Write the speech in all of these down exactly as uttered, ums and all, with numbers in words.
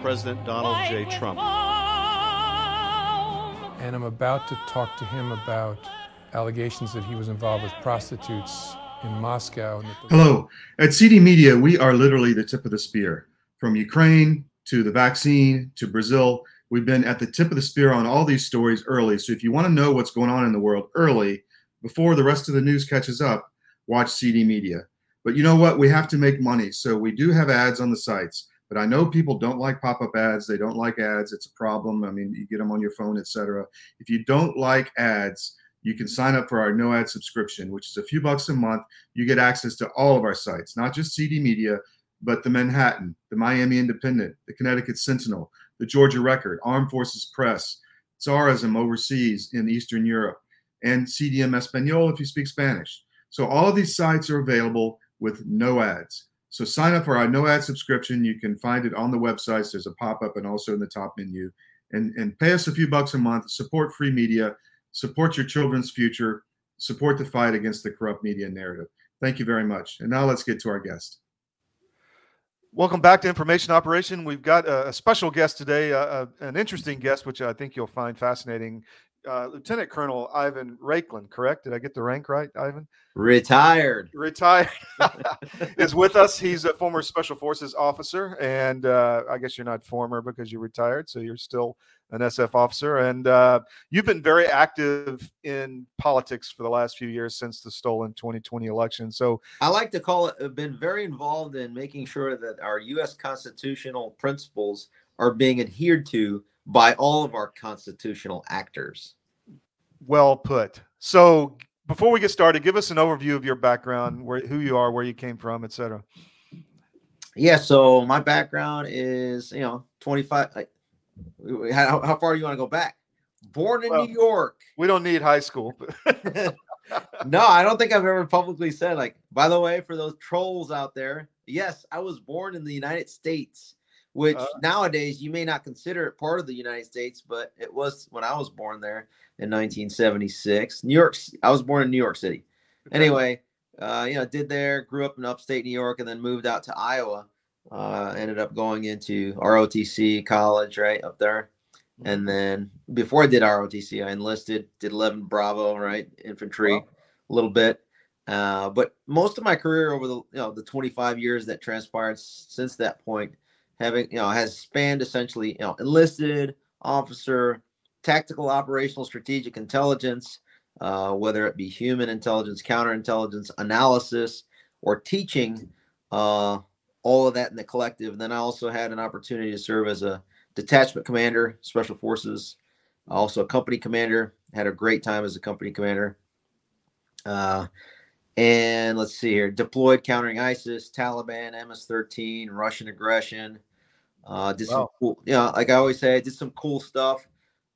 President Donald J. Trump. And I'm about to talk to him about allegations that he was involved with prostitutes in Moscow. Hello. At C D Media, we are literally the tip of the spear. From Ukraine to the vaccine to Brazil, we've been at the tip of the spear on all these stories early. So if you want to know what's going on in the world early, before the rest of the news catches up, watch C D Media. But you know what? We have to make money. So we do have ads on the sites. But I know people don't like pop-up ads. They don't like ads. It's a problem. I mean, you get them on your phone, et cetera. If you don't like ads, you can sign up for our no-ad subscription, which is a few bucks a month. You get access to all of our sites, not just C D Media, but the Manhattan, the Miami Independent, the Connecticut Sentinel, the Georgia Record, Armed Forces Press, Tsarism overseas in Eastern Europe, and C D M Espanol if you speak Spanish. So all of these sites are available with no ads. So sign up for our no ad subscription. You can find it on the websites. There's a pop-up and also in the top menu. And, and pay us a few bucks a month. Support free media. Support your children's future. Support the fight against the corrupt media narrative. Thank you very much. And now let's get to our guest. Welcome back to Information Operation. We've got a special guest today, uh, an interesting guest, which I think you'll find fascinating. Uh, Lieutenant Colonel Ivan Raiklin, correct? Did I get the rank right, Ivan? Retired. Retired is with us. He's a former Special Forces officer, and uh, I guess you're not former because you retired, so you're still an S F officer. And uh, you've been very active in politics for the last few years since the stolen twenty twenty election. So I like to call it, been very involved in making sure that our U S constitutional principles are being adhered to by all of our constitutional actors. Well put. So before we get started, give us an overview of your background, where, who you are, where you came from, et cetera. Yeah. So my background is, you know, twenty-five, like, How, how far do you want to go back? Born in well, New York. We don't need high school. No, I don't think I've ever publicly said, like, by the way, for those trolls out there, yes, I was born in the United States, which uh, nowadays you may not consider it part of the United States, but it was when I was born there in nineteen seventy-six. New York. I was born in New York City. Anyway, uh, you know, did there, grew up in upstate New York, and then moved out to Iowa. Uh, ended up going into R O T C college, right, up there. And then before I did R O T C, I enlisted, did eleven Bravo, right, infantry, wow. a little bit. Uh, but most of my career over the, you know, the twenty-five years that transpired since that point, having, you know, has spanned essentially, you know, enlisted, officer, tactical, operational, strategic intelligence, uh, whether it be human intelligence, counterintelligence, analysis, or teaching, uh, all of that in the collective. And then I also had an opportunity to serve as a detachment commander, Special Forces, also a company commander, had a great time as a company commander. Uh, and let's see here, deployed countering ISIS, Taliban, M S thirteen, Russian aggression. Uh, did wow. some cool, you know, like I always say, I did some cool stuff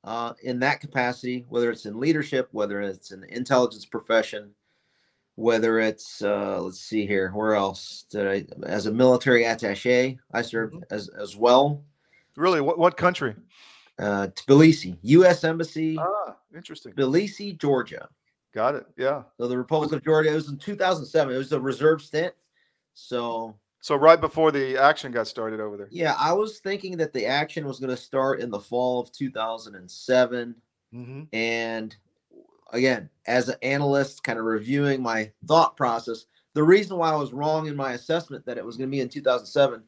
uh, in that capacity, whether it's in leadership, whether it's in the intelligence profession, whether it's, uh, let's see here, where else did I, as a military attaché, I served mm-hmm. as, as well. Really? What what country? Uh, Tbilisi, U S Embassy. Ah, interesting. Tbilisi, Georgia. Got it. Yeah. So the Republic of Georgia, it was in two thousand seven. It was a reserve stint. So. So right before the action got started over there. Yeah. I was thinking that the action was going to start in the fall of two thousand seven. Mm-hmm. And again, as an analyst, kind of reviewing my thought process, the reason why I was wrong in my assessment that it was going to be in two thousand seven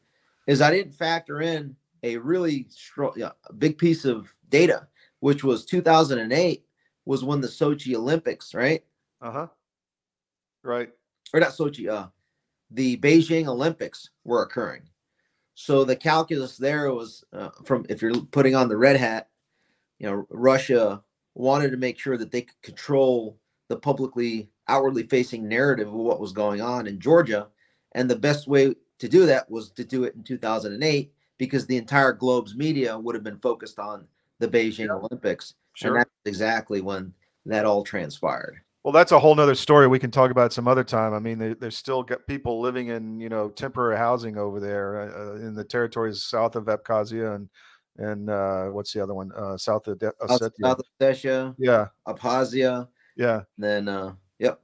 is I didn't factor in a really strong, you know, a big piece of data, which was two thousand eight was when the Sochi Olympics, right? Uh-huh. Right. Or not Sochi, uh, the Beijing Olympics were occurring. So the calculus there was uh, from, if you're putting on the red hat, you know, Russia wanted to make sure that they could control the publicly outwardly facing narrative of what was going on in Georgia. And the best way to do that was to do it in two thousand eight because the entire globe's media would have been focused on the Beijing yeah. Olympics. Sure. And that's exactly when that all transpired. Well, that's a whole nother story we can talk about some other time. I mean, they, there's still got people living in, you know, temporary housing over there uh, in the territories south of Abkhazia and and uh, what's the other one? Uh, south of De- Ossetia. South of Ossetia. Yeah. Abkhazia. Yeah. Then, uh, yep.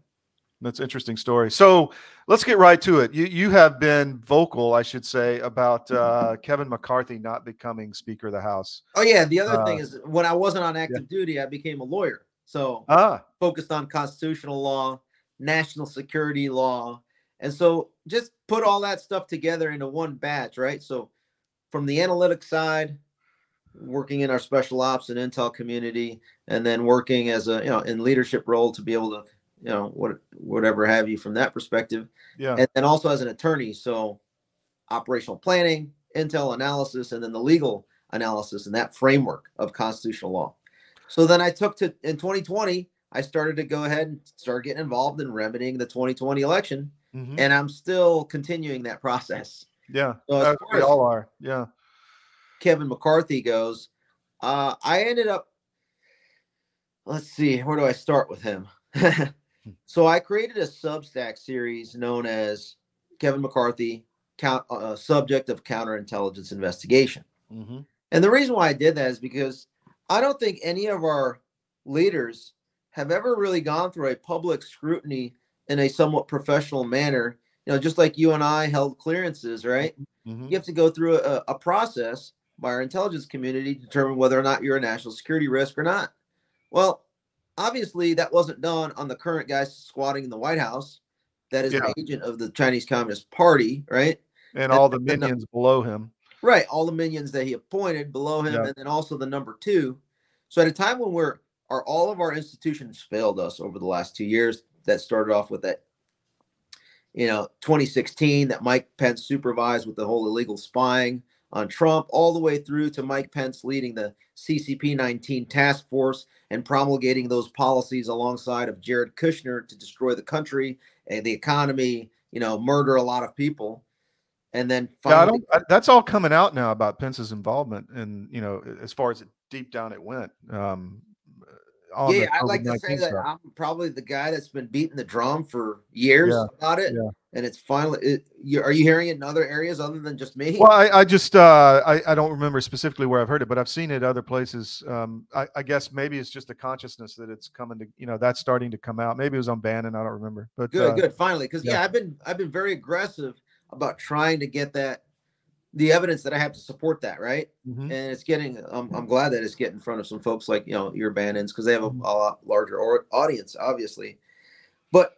That's an interesting story. So let's get right to it. You you have been vocal, I should say, about uh, Kevin McCarthy not becoming Speaker of the House. Oh, yeah. The other uh, thing is when I wasn't on active yeah. duty, I became a lawyer. So ah. focused on constitutional law, national security law. And so just put all that stuff together into one batch, right? So from the analytic side, working in our special ops and intel community, and then working as a, you know, in leadership role to be able to, you know, what, whatever have you from that perspective. Yeah. And then also as an attorney. So operational planning, intel analysis, and then the legal analysis and that framework of constitutional law. So then I took to, in twenty twenty, I started to go ahead and start getting involved in remedying the twenty twenty election. Mm-hmm. And I'm still continuing that process. Yeah. So as far we all are. Yeah. Kevin McCarthy goes, uh, I ended up, let's see, where do I start with him? So I created a Substack series known as Kevin McCarthy, count, uh, Subject of Counterintelligence Investigation. Mm-hmm. And the reason why I did that is because I don't think any of our leaders have ever really gone through a public scrutiny in a somewhat professional manner. You know, just like you and I held clearances, right? Mm-hmm. You have to go through a, a process by our intelligence community to determine whether or not you're a national security risk or not. Well, obviously that wasn't done on the current guy squatting in the White House. That is yeah. an agent of the Chinese Communist Party, right? And that, all the minions that, below him. Right, all the minions that he appointed below him, yeah. and then also the number two. So at a time when we're are all of our institutions failed us over the last two years, that started off with that, you know, twenty sixteen that Mike Pence supervised with the whole illegal spying on Trump, all the way through to Mike Pence leading the C C P nineteen task force and promulgating those policies alongside of Jared Kushner to destroy the country and the economy, you know, murder a lot of people. And then finally, yeah, I don't, I, that's all coming out now about Pence's involvement, and you know, as far as it, deep down it went. Um, yeah, I'd like to say stuff. that I'm probably the guy that's been beating the drum for years yeah, about it, yeah. and it's finally. It, you, are you hearing it in other areas other than just me? Well, I, I just uh, I, I don't remember specifically where I've heard it, but I've seen it other places. Um, I, I guess maybe it's just the consciousness that it's coming to, you know, that's starting to come out. Maybe it was on Bannon, I don't remember. But good, uh, good, finally, because yeah. yeah, I've been I've been very aggressive about trying to get that, the evidence that I have to support that, right? Mm-hmm. And it's getting, um, I'm glad that it's getting in front of some folks like, you know, your Bannons, because they have a, a lot larger or- audience, obviously. But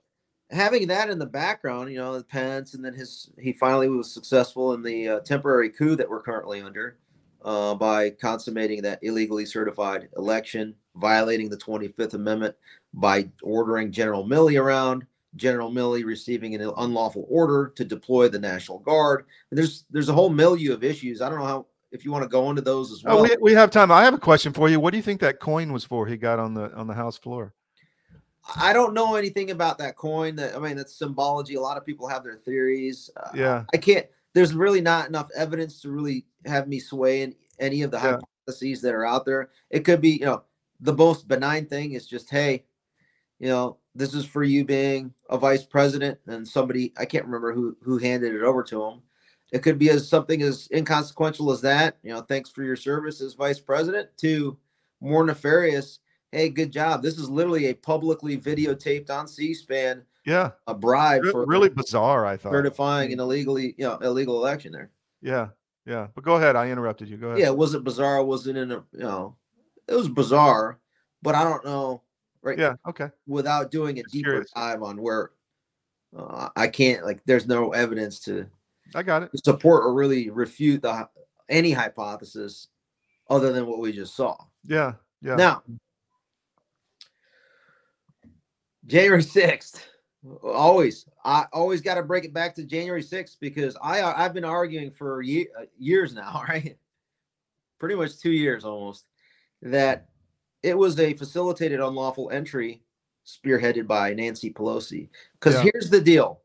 having that in the background, you know, Pence, and then his, he finally was successful in the uh, temporary coup that we're currently under uh, by consummating that illegally certified election, violating the twenty-fifth Amendment by ordering General Milley around, General Milley receiving an unlawful order to deploy the National Guard. And there's there's a whole milieu of issues. I don't know how if you want to go into those as well. Oh, we, we have time. I have a question for you. What do you think that coin was for he got on the on the House floor? I don't know anything about that coin. That I mean, that's symbology. A lot of people have their theories. Uh, yeah. I can't – there's really not enough evidence to really have me sway in any of the yeah. hypotheses that are out there. It could be, you know, the most benign thing is just, hey, you know, this is for you being a vice president, and somebody, I can't remember who, who handed it over to him. It could be as something as inconsequential as that, you know, thanks for your service as vice president, to more nefarious, hey, good job. This is literally a publicly videotaped on C-SPAN. Yeah. A bribe. Re- for really bizarre, I thought. Certifying an illegally, you know, illegal election there. Yeah. Yeah. But go ahead. I interrupted you. Go ahead. Yeah. Was it bizarre? Was it in a, you know, it was bizarre, but I don't know. Right. Yeah. Okay. Without doing a deeper curious. dive on where uh, I can't, like, there's no evidence to I got it. support or really refute the any hypothesis other than what we just saw. Yeah. Yeah. Now, January sixth, always, I always got to break it back to January sixth because I, I've been arguing for ye- years now, right? Pretty much two years almost that. It was a facilitated unlawful entry spearheaded by Nancy Pelosi. Because yeah. here's the deal.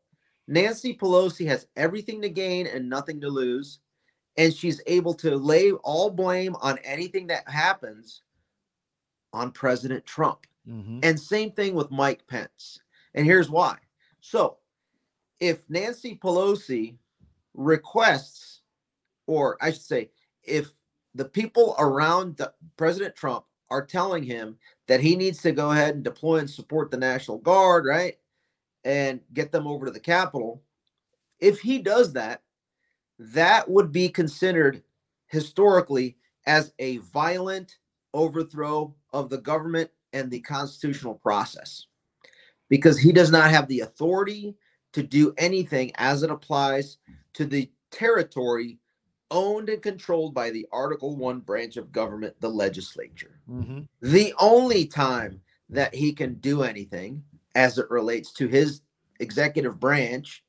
Nancy Pelosi has everything to gain and nothing to lose. and she's able to lay all blame on anything that happens on President Trump. Mm-hmm. And same thing with Mike Pence. And here's why. So if Nancy Pelosi requests, or I should say, if the people around the, President Trump are telling him that he needs to go ahead and deploy and support the National Guard, right, and get them over to the Capitol, if he does that, that would be considered historically as a violent overthrow of the government and the constitutional process, because he does not have the authority to do anything as it applies to the territory owned and controlled by the Article one branch of government, the legislature. Mm-hmm. The only time that he can do anything as it relates to his executive branch,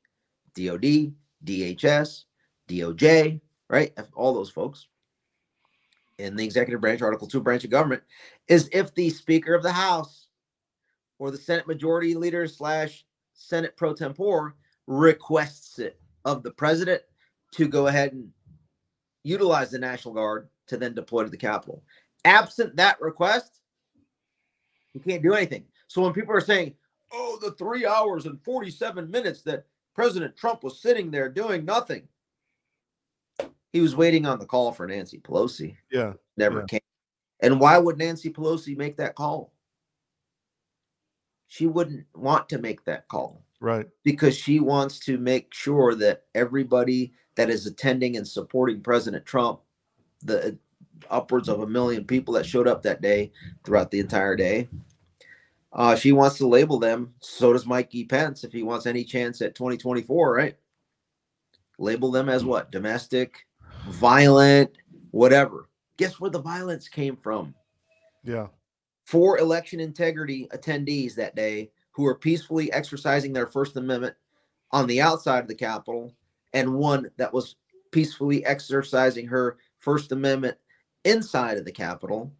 D O D, D H S, D O J, right, all those folks in the executive branch, Article two branch of government, is if the Speaker of the House or the Senate Majority Leader slash Senate pro tempore requests it of the president to go ahead and utilize the National Guard to then deploy to the Capitol. Absent that request, he can't do anything. So when people are saying, oh, the three hours and forty-seven minutes that President Trump was sitting there doing nothing, he was waiting on the call for Nancy Pelosi. Yeah. Never yeah. came. And why would Nancy Pelosi make that call? She wouldn't want to make that call. Right. Because she wants to make sure that everybody that is attending and supporting President Trump, the upwards of a million people that showed up that day throughout the entire day, uh, she wants to label them. So does Mike Pence, if he wants any chance at twenty twenty-four, right? Label them as what? Domestic, violent, whatever. Guess where the violence came from? Yeah. Four election integrity attendees that day who were peacefully exercising their First Amendment on the outside of the Capitol, and one that was peacefully exercising her First Amendment inside of the Capitol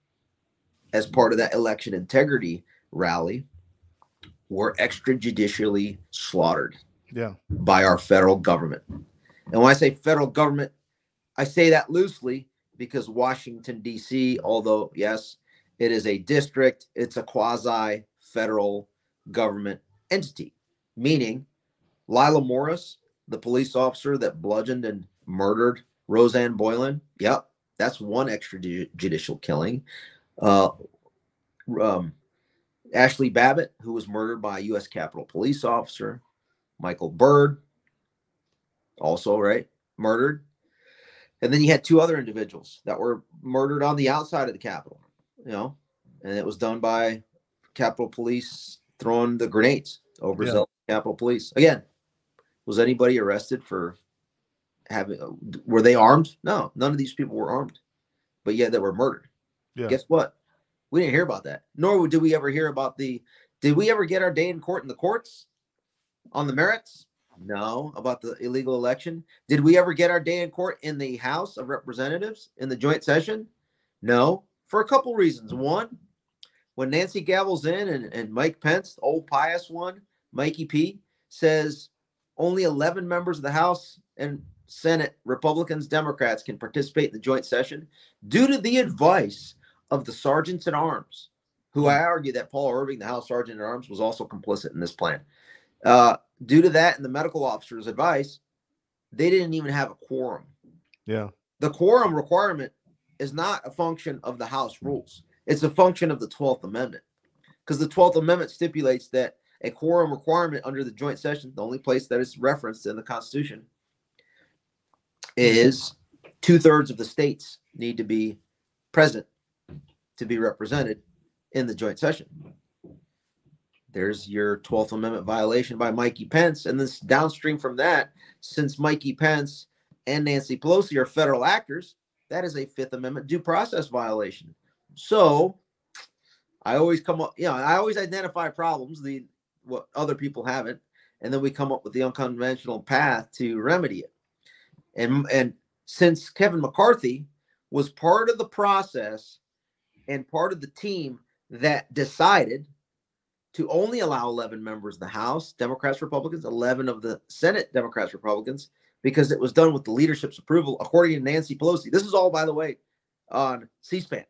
as part of that election integrity rally, were extrajudicially slaughtered yeah. by our federal government. And when I say federal government, I say that loosely, because Washington, D C, although, yes, it is a district, it's a quasi-federal government entity, meaning Lila Morris, the police officer that bludgeoned and murdered Roseanne Boylan. Yep, that's one extrajudicial killing. Uh, um, Ashley Babbitt, who was murdered by a U S Capitol police officer. Michael Bird, also, right, murdered. And then you had two other individuals that were murdered on the outside of the Capitol, you know, and it was done by Capitol Police throwing the grenades over yeah. Capitol Police. Again, was anybody arrested for having, were they armed? No, none of these people were armed, but yeah, they were murdered. Yeah. Guess what? We didn't hear about that. Nor did we ever hear about the, did we ever get our day in court in the courts on the merits? No, about the illegal election. Did we ever get our day in court in the House of Representatives in the joint session? No, for a couple reasons. One, when Nancy Gavel's in and, and Mike Pence, the old pious one, Mikey P, says only eleven members of the House and Senate, Republicans, Democrats, can participate in the joint session due to the advice of the sergeants at arms, who I argue that Paul Irving, the House sergeant at arms, was also complicit in this plan. Uh, due to that and the medical officer's advice, they didn't even have a quorum. Yeah. The quorum requirement is not a function of the House rules. It's a function of the twelfth Amendment, because the twelfth Amendment stipulates that a quorum requirement under the joint session, the only place that is referenced in the Constitution, is two-thirds of the states need to be present to be represented in the joint session. There's your twelfth Amendment violation by Mikey Pence. And this downstream from that, since Mikey Pence and Nancy Pelosi are federal actors, that is a Fifth Amendment due process violation. So I always come up, you know, I always identify problems, the what other people haven't, and then we come up with the unconventional path to remedy it. And, and since Kevin McCarthy was part of the process and part of the team that decided to only allow eleven members of the House, Democrats, Republicans, eleven of the Senate, Democrats, Republicans, because it was done with the leadership's approval, according to Nancy Pelosi. This is all, by the way, on C-SPAN,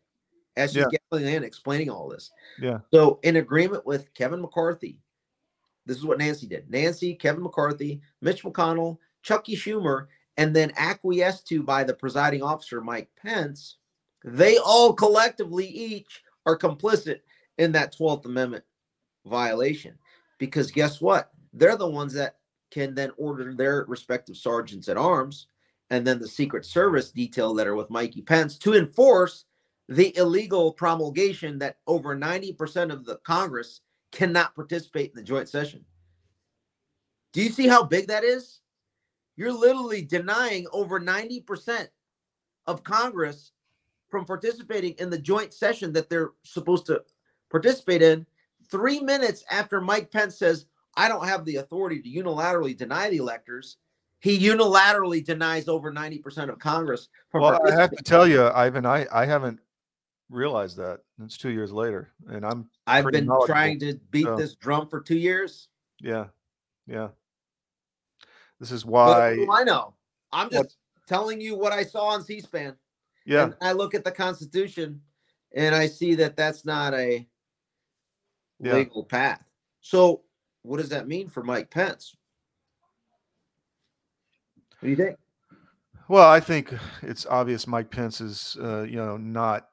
as she's yeah. gathering in, explaining all this. Yeah. So in agreement with Kevin McCarthy, this is what Nancy did. Nancy, Kevin McCarthy, Mitch McConnell, Chuck Schumer, and then acquiesced to by the presiding officer, Mike Pence, they all collectively each are complicit in that twelfth Amendment violation. Because guess what? They're the ones that can then order their respective sergeants at arms and then the Secret Service detail that are with Mikey Pence to enforce the illegal promulgation that over ninety percent of the Congress cannot participate in the joint session. Do you see how big that is? You're literally denying over ninety percent of Congress from participating in the joint session that they're supposed to participate in three minutes after Mike Pence says, I don't have the authority to unilaterally deny the electors. He unilaterally denies over ninety percent of Congress. From well, I have to tell you, Ivan, I, I haven't realized that. It's two years later, and I'm I've been trying to beat so. this drum for two years. Yeah, yeah. This is why well, I know. I'm just what, telling you what I saw on C-SPAN. Yeah, and I look at the Constitution, and I see that that's not a yeah. legal path. So, what does that mean for Mike Pence? What do you think? Well, I think it's obvious Mike Pence is, uh, you know, not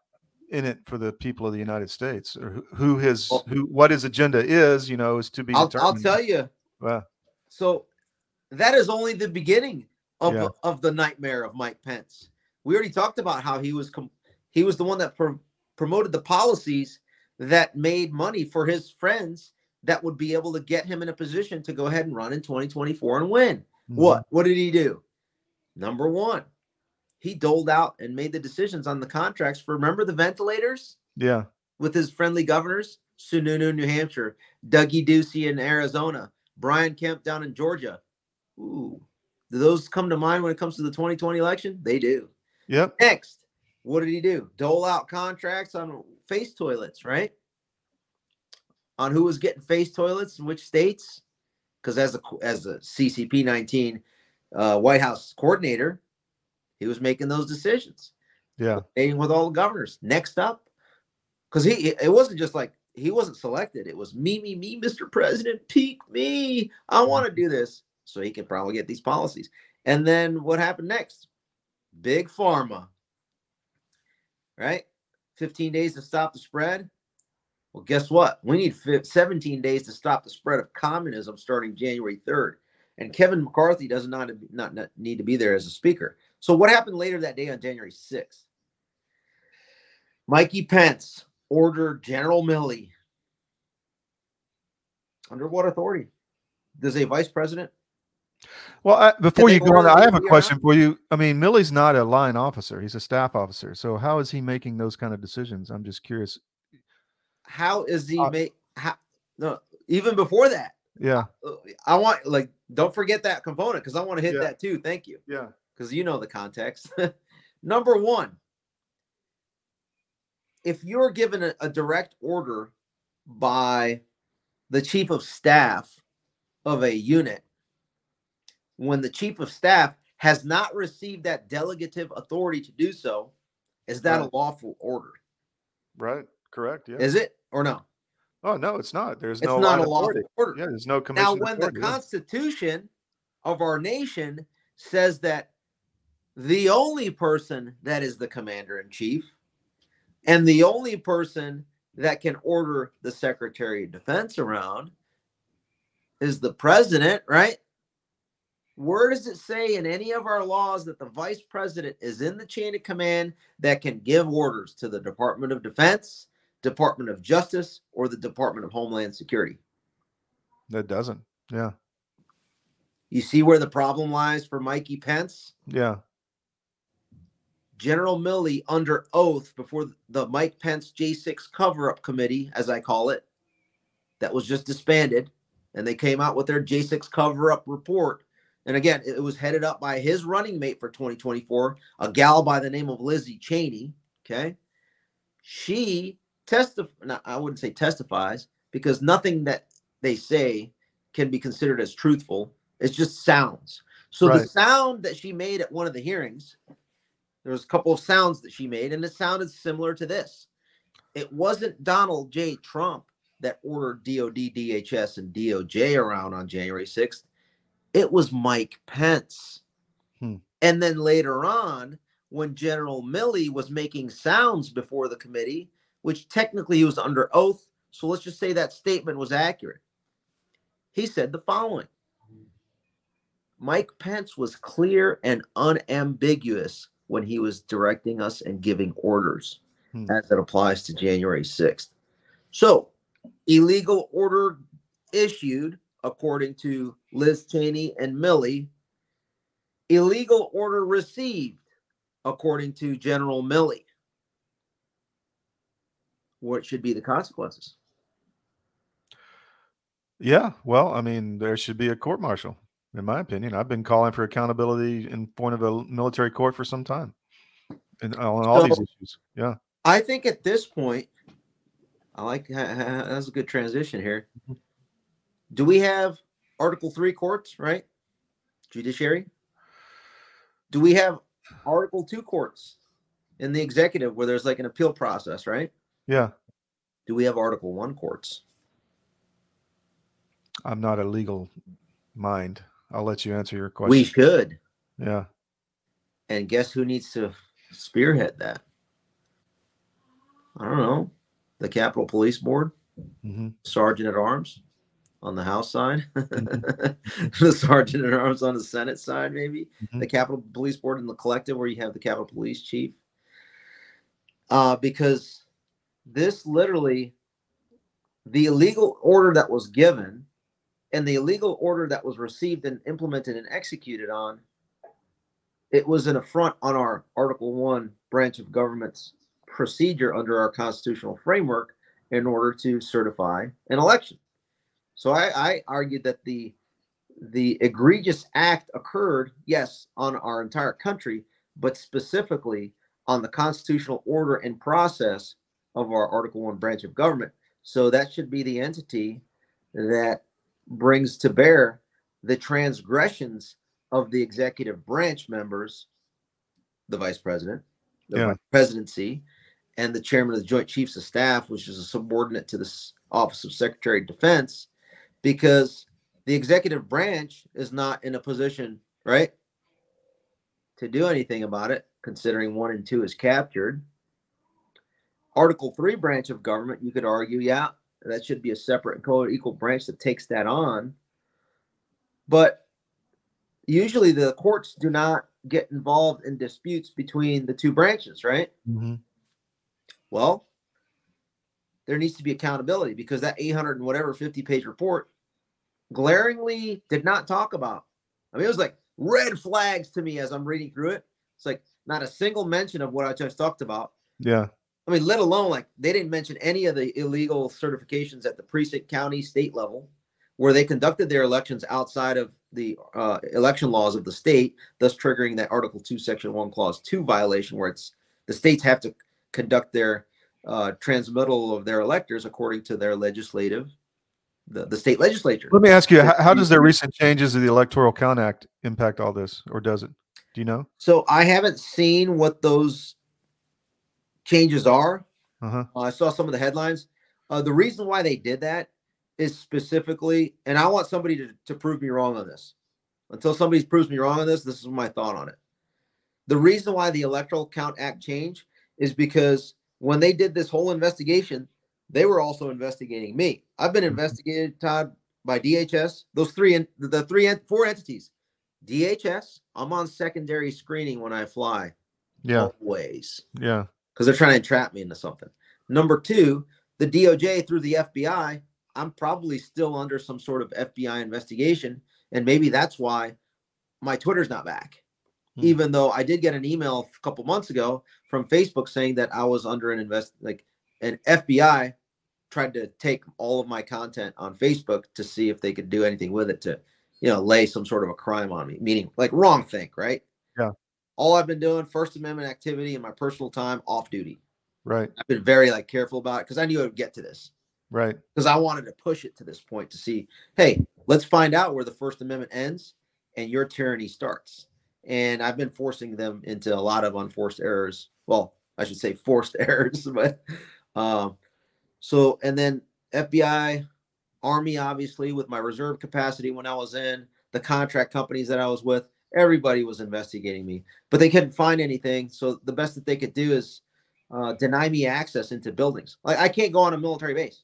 in it for the people of the United States, or who, who his, well, who, what his agenda is, you know, is to be I'll, determined. I'll tell you. Wow. So that is only the beginning of yeah. of the nightmare of Mike Pence. We already talked about how he was com- he was the one that pro- promoted the policies that made money for his friends that would be able to get him in a position to go ahead and run in twenty twenty-four and win. What? What did he do? Number one, he doled out and made the decisions on the contracts for, remember the ventilators? Yeah. With his friendly governors, Sununu, New Hampshire, Dougie Ducey in Arizona, Brian Kemp down in Georgia. Ooh, do those come to mind when it comes to the twenty twenty election? They do. Yep. Next, what did he do? Dole out contracts on face toilets, right? On who was getting face toilets in which states? Because as a as a C C P nineteen uh, White House coordinator, he was making those decisions. Yeah, with all the governors. Next up, because he it wasn't just like he wasn't selected. It was me, me, me, Mister President, peak me. I want to do this, so he can probably get these policies. And then what happened next? Big Pharma, right? fifteen days to stop the spread. Well, guess what? We need seventeen days to stop the spread of communism starting January third. And Kevin McCarthy does not, not, not need to be there as a speaker. So what happened later that day on January sixth? Mikey Pence ordered General Milley. Under what authority? Does a vice president? Well, I, before you go on, I have a question for you. I mean, Milley's not a line officer. He's a staff officer. So how is he making those kind of decisions? I'm just curious. How is he uh, make how no even before that? Yeah, I want like don't forget that component because I want to hit yeah. that too. Thank you. Yeah, because you know the context. Number one, if you're given a, a direct order by the chief of staff of a unit, when the chief of staff has not received that delegative authority to do so, is that right. a lawful order? Right. Correct. Yeah. Is it or no? Oh no, it's not. There's it's no not a lawful order. Yeah, there's no commission. Now, when authority. The Constitution of our nation says that the only person that is the commander in chief, and the only person that can order the Secretary of Defense around is the president, right? Where does it say in any of our laws that the vice president is in the chain of command that can give orders to the Department of Defense, Department of Justice, or the Department of Homeland Security? That doesn't. Yeah. You see where the problem lies for Mikey Pence? Yeah. General Milley, under oath before the Mike Pence J six cover-up committee, as I call it, that was just disbanded, and they came out with their J six cover-up report. And again, it was headed up by his running mate for twenty twenty-four, a gal by the name of Liz Cheney. Okay. She testif- no, I wouldn't say testifies because nothing that they say can be considered as truthful. It's just sounds. So right. the sound that she made at one of the hearings, there was a couple of sounds that she made, and it sounded similar to this. It wasn't Donald J. Trump that ordered D O D, D H S, and D O J around on January sixth. It was Mike Pence. Hmm. And then later on, when General Milley was making sounds before the committee, which technically he was under oath, so let's just say that statement was accurate. He said the following. Mike Pence was clear and unambiguous when he was directing us and giving orders hmm. as it applies to January sixth. So illegal order issued, according to Liz Cheney and Milley. Illegal order received, according to General Milley. What should be the consequences? Yeah, well, I mean, there should be a court-martial, in my opinion. I've been calling for accountability in point of a military court for some time and on all so, these issues. Yeah. I think at this point, I like that's a good transition here. Do we have Article three courts, right? Judiciary? Do we have Article two courts in the executive where there's like an appeal process, right? Yeah. Do we have Article one courts? I'm not a legal mind. I'll let you answer your question. We should. Yeah. And guess who needs to spearhead that? I don't know. The Capitol Police Board, mm-hmm. Sergeant at Arms on the House side, mm-hmm. the Sergeant at Arms on the Senate side, maybe mm-hmm. the Capitol Police Board in the collective where you have the Capitol Police Chief. Uh, because this literally, the illegal order that was given and the illegal order that was received and implemented and executed on, it was an affront on our Article one branch of government's procedure under our constitutional framework in order to certify an election. So I, I argued that the, the egregious act occurred, yes, on our entire country, but specifically on the constitutional order and process of our Article one branch of government. So that should be the entity that brings to bear the transgressions of the executive branch members, the vice president, the yeah. vice presidency, and the chairman of the Joint Chiefs of Staff, which is a subordinate to the Office of Secretary of Defense, because the executive branch is not in a position, right, to do anything about it, considering one and two is captured. Article three branch of government, you could argue, yeah, that should be a separate and co-equal branch that takes that on. But usually the courts do not get involved in disputes between the two branches, right? Mm-hmm. Well, there needs to be accountability because that eight hundred and whatever fifty-page report glaringly did not talk about. I mean, it was like red flags to me as I'm reading through it. It's like not a single mention of what I just talked about. Yeah. I mean, let alone, like, they didn't mention any of the illegal certifications at the precinct, county, state level, where they conducted their elections outside of the uh, election laws of the state, thus triggering that Article two, Section one, Clause two violation, where it's the states have to conduct their uh, transmittal of their electors according to their legislative, the, the state legislature. Let me ask you, how, how does their recent changes to the Electoral Count Act impact all this, or does it? Do you know? So I haven't seen what those changes are. Uh-huh. Uh, I saw some of the headlines. Uh, the reason why they did that is specifically, and I want somebody to, to prove me wrong on this. Until somebody proves me wrong on this, this is my thought on it. The reason why the Electoral Count Act changed is because when they did this whole investigation, they were also investigating me. I've been investigated, Todd, by D H S. Those three, the three, four entities. D H S. I'm on secondary screening when I fly. Yeah. Always. Yeah. Because they're trying to entrap me into something. Number two, the D O J through the F B I, I'm probably still under some sort of F B I investigation. And maybe that's why my Twitter's not back. Hmm. Even though I did get an email a couple months ago from Facebook saying that I was under an invest, like an F B I tried to take all of my content on Facebook to see if they could do anything with it to, you know, lay some sort of a crime on me, meaning like wrong thing, right? Yeah. All I've been doing, First Amendment activity in my personal time, off duty. Right. I've been very like careful about it because I knew I would get to this. Right. Because I wanted to push it to this point to see, hey, let's find out where the First Amendment ends and your tyranny starts. And I've been forcing them into a lot of unforced errors. Well, I should say forced errors, but um, so, and then F B I, Army, obviously, with my reserve capacity when I was in, the contract companies that I was with, everybody was investigating me, but they couldn't find anything. So the best that they could do is uh, deny me access into buildings. Like, I can't go on a military base.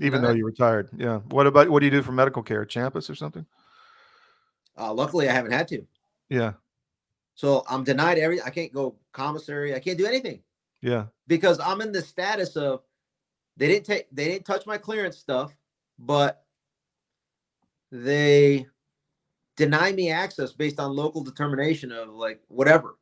Even uh, though you're retired. Yeah. What about, what do you do for medical care? Champus or something? Uh, luckily, I haven't had to. Yeah. So I'm denied every, I can't go commissary. I can't do anything. Yeah. Because I'm in the status of, they didn't take, they didn't touch my clearance stuff, but they deny me access based on local determination of like whatever.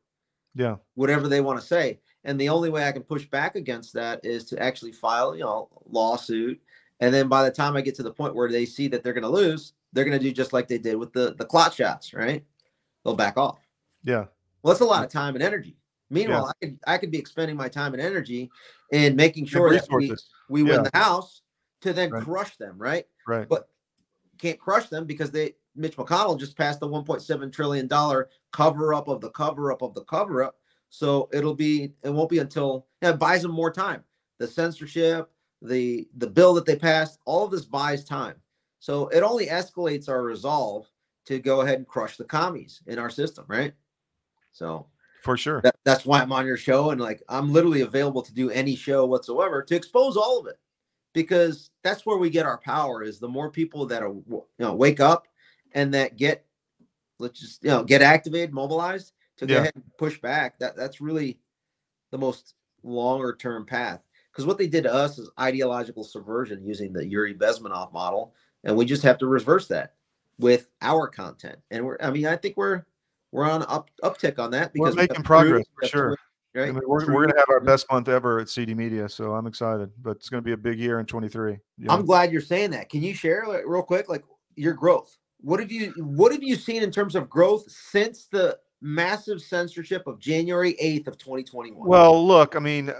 Yeah. Whatever they want to say. And the only way I can push back against that is to actually file, you know, lawsuit. And then by the time I get to the point where they see that they're going to lose, they're going to do just like they did with the, the clot shots, right? They'll back off. Yeah. Well, that's a lot of time and energy. Meanwhile, yeah. I could I could be expending my time and energy in making sure that we, we yeah. win the House to then right. crush them, right? Right. But can't crush them because they Mitch McConnell just passed the one point seven trillion dollars cover-up of the cover-up of the cover-up. So it'll be, it won't be until yeah, it buys them more time. The censorship, the the bill that they passed, all of this buys time. So it only escalates our resolve to go ahead and crush the commies in our system, right? So for sure, that, that's why I'm on your show, and like I'm literally available to do any show whatsoever to expose all of it, because that's where we get our power. Is the more people that are you know wake up and that get let's just you know get activated, mobilized. To go yeah. ahead and push back, that, that's really the most longer-term path. Because what they did to us is ideological subversion using the Yuri Bezmenov model, and we just have to reverse that with our content. And we're—I mean, I think we're we're on up uptick on that because we're making we progress for sure. To, right? I mean, we're we're going to have our best month ever at C D Media, so I'm excited. But it's going to be a big year in twenty-three. You know? I'm glad you're saying that. Can you share like, real quick, like your growth? What have you What have you seen in terms of growth since the massive censorship of January eighth of twenty twenty-one? Well, look, I mean,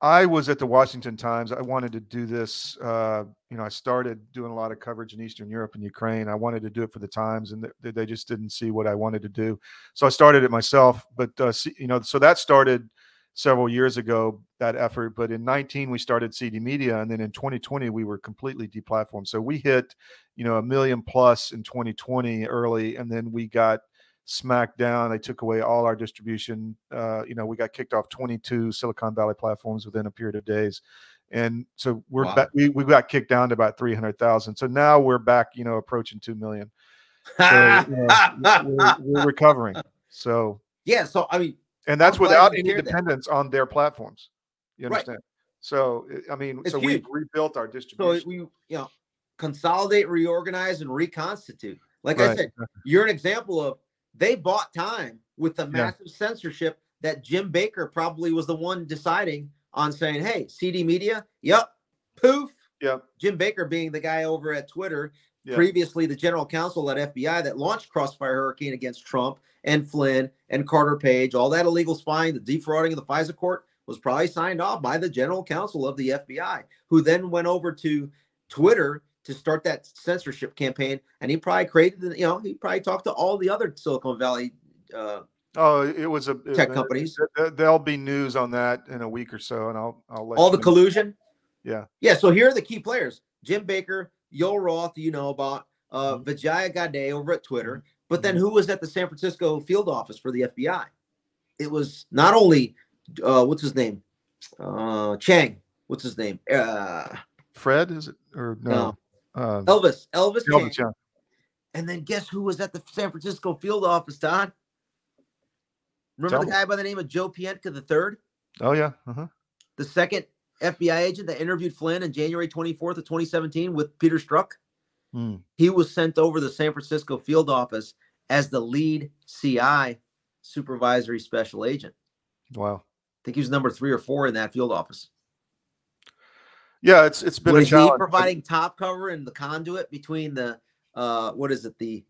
I was at the Washington Times. I wanted to do this. Uh, you know, I started doing a lot of coverage in Eastern Europe and Ukraine. I wanted to do it for the Times, and th- they just didn't see what I wanted to do. So I started it myself. But, uh, you know, so that started several years ago, that effort. But in nineteen, we started C D Media. And then in twenty twenty, we were completely deplatformed. So we hit, you know, a million plus in twenty twenty early. And then we got smacked down. They took away all our distribution. Uh, you know, we got kicked off twenty-two Silicon Valley platforms within a period of days. And so we're wow. back, we, we got kicked down to about three hundred thousand. So now we're back, you know, approaching two million. So, uh, we're, we're recovering. So, yeah. So, I mean, and that's I'm without any dependence on their platforms. You understand? Right. So, I mean, it's so huge. We've rebuilt our distribution. So, we, you know, consolidate, reorganize, and reconstitute. Like right. I said, you're an example of. They bought time with the massive yeah. censorship that Jim Baker probably was the one deciding on, saying, hey, C D Media, yep, poof. Yep. Jim Baker being the guy over at Twitter, yep. previously the general counsel at F B I that launched Crossfire Hurricane against Trump and Flynn and Carter Page. All that illegal spying, the defrauding of the FISA court was probably signed off by the general counsel of the F B I, who then went over to Twitter to start that censorship campaign. And he probably created, the, you know, he probably talked to all the other Silicon Valley uh, oh, it was a, tech it, companies. It, there'll be news on that in a week or so. And I'll, I'll let all you the know. Collusion. Yeah. Yeah. So here are the key players, Jim Baker, Yoel Roth, you know about, uh, mm-hmm. Vijaya Gadde over at Twitter. But then mm-hmm. who was at the San Francisco field office for the F B I? It was not only, uh, what's his name? Uh, Chang. What's his name? Uh, Fred, is it? Or no. no. Uh, Elvis, Elvis, Elvis yeah. And then guess who was at the San Francisco field office, Todd? Remember Tell the guy me. by the name of Joe Pietka the third? Oh yeah, uh-huh. The second F B I agent that interviewed Flynn on January twenty-fourth of twenty seventeen with Peter Strzok. Mm. He was sent over to the San Francisco field office as the lead C I, supervisory special agent. Wow, I think he was number three or four in that field office. Yeah, it's it's been was a challenge. Was he providing top cover and the conduit between the uh, what is it the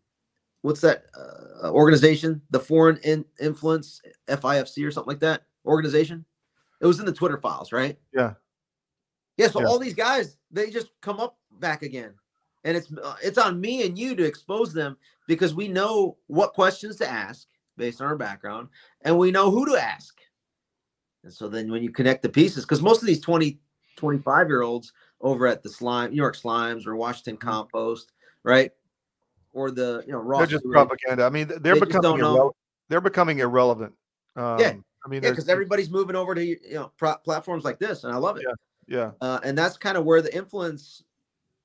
what's that uh, organization? The Foreign in- Influence F I F C or something like that organization. It was in the Twitter files, right? Yeah, yeah. So yeah. all these guys, they just come up back again. And it's uh, it's on me and you to expose them, because we know what questions to ask based on our background, and we know who to ask. And so then when you connect the pieces, because most of these twenty, twenty-five-year-olds over at the slime, New York Slimes or Washington Compost, right? Or the, you know, raw. They're just food. Propaganda. I mean, they're they becoming irre- they're becoming irrelevant. Um, yeah, I mean, because yeah, everybody's moving over to, you know, pro- platforms like this, and I love it. Yeah, yeah. Uh, and that's kind of where the influence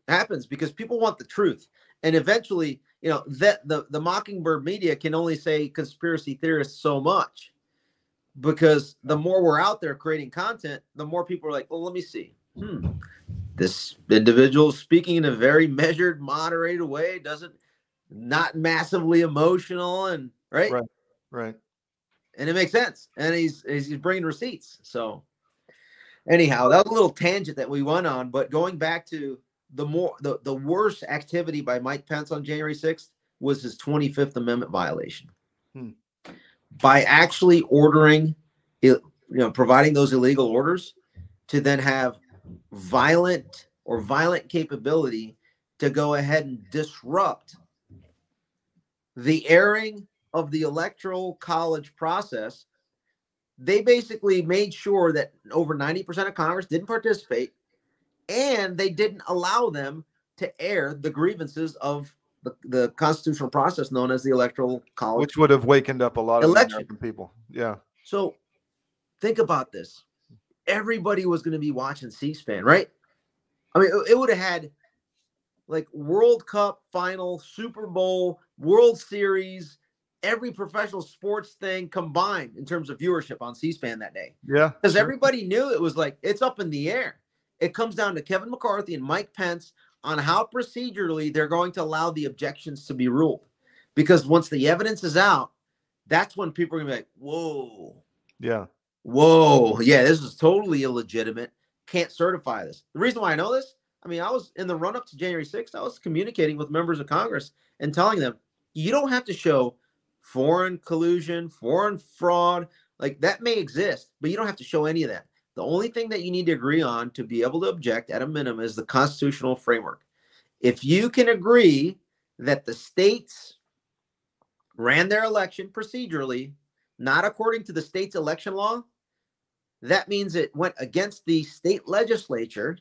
happens, because people want the truth, and eventually, you know, that the the Mockingbird media can only say conspiracy theorists so much, because the more we're out there creating content, the more people are like, well, let me see. Hmm. This individual speaking in a very measured, moderated way, doesn't not massively emotional, and right, right, right, and it makes sense. And he's he's bringing receipts. So anyhow, that was a little tangent that we went on. But going back to the more the the worst activity by Mike Pence on January sixth was his twenty-fifth Amendment violation hmm. by actually ordering, you know, providing those illegal orders to then have violent or violent capability to go ahead and disrupt the airing of the electoral college process. They basically made sure that over ninety percent of Congress didn't participate, and they didn't allow them to air the grievances of the, the constitutional process known as the electoral college, which would have wakened up a lot of American people. Yeah. So think about this. Everybody was going to be watching C-SPAN, right? I mean, it would have had like World Cup final, Super Bowl, World Series, every professional sports thing combined in terms of viewership on C-SPAN that day. Yeah. Because sure. Everybody knew it was like, it's up in the air. It comes down to Kevin McCarthy and Mike Pence on how procedurally they're going to allow the objections to be ruled. Because once the evidence is out, that's when people are going to be like, whoa. Yeah. Whoa, yeah, this is totally illegitimate. Can't certify this. The reason why I know this, I mean, I was in the run-up to January sixth, I was communicating with members of Congress and telling them, you don't have to show foreign collusion, foreign fraud. Like, that may exist, but you don't have to show any of that. The only thing that you need to agree on to be able to object at a minimum is the constitutional framework. If you can agree that the states ran their election procedurally, not according to the state's election law, that means it went against the state legislature.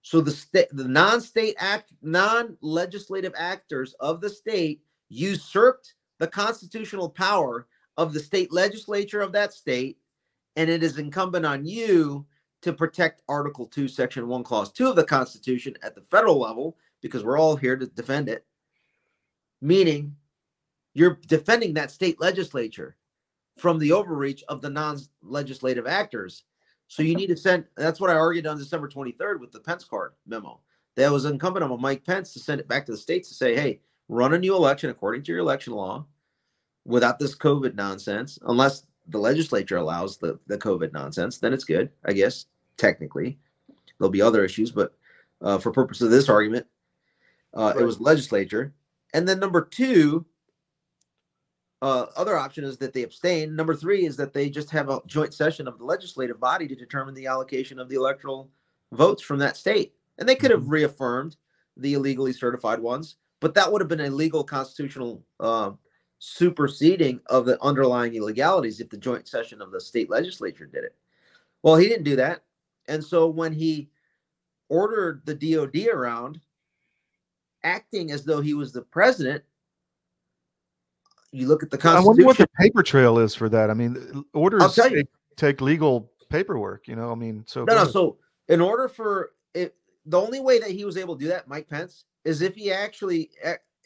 So the sta- the non-state act, non-legislative actors of the state usurped the constitutional power of the state legislature of that state, and it is incumbent on you to protect Article two, Section one, Clause two of the Constitution at the federal level, because we're all here to defend it, meaning you're defending that state legislature from the overreach of the non-legislative actors. So you need to send, that's what I argued on December twenty-third with the Pence card memo. That was incumbent on Mike Pence to send it back to the states to say, hey, run a new election according to your election law without this COVID nonsense, unless the legislature allows the, the COVID nonsense, then it's good, I guess, technically. There'll be other issues, but uh, for purpose of this argument, uh, right. It was legislature. And then number two, Uh, other option is that they abstain. Number three is that they just have a joint session of the legislative body to determine the allocation of the electoral votes from that state. And they could have reaffirmed the illegally certified ones, but that would have been a legal constitutional uh, superseding of the underlying illegalities if the joint session of the state legislature did it. Well, he didn't do that. And so when he ordered the D O D around, acting as though he was the president, you look at the Constitution. I wonder what the paper trail is for that. I mean, orders take, take legal paperwork, you know, I mean, so. No, no. So in order for it, the only way that he was able to do that, Mike Pence, is if he actually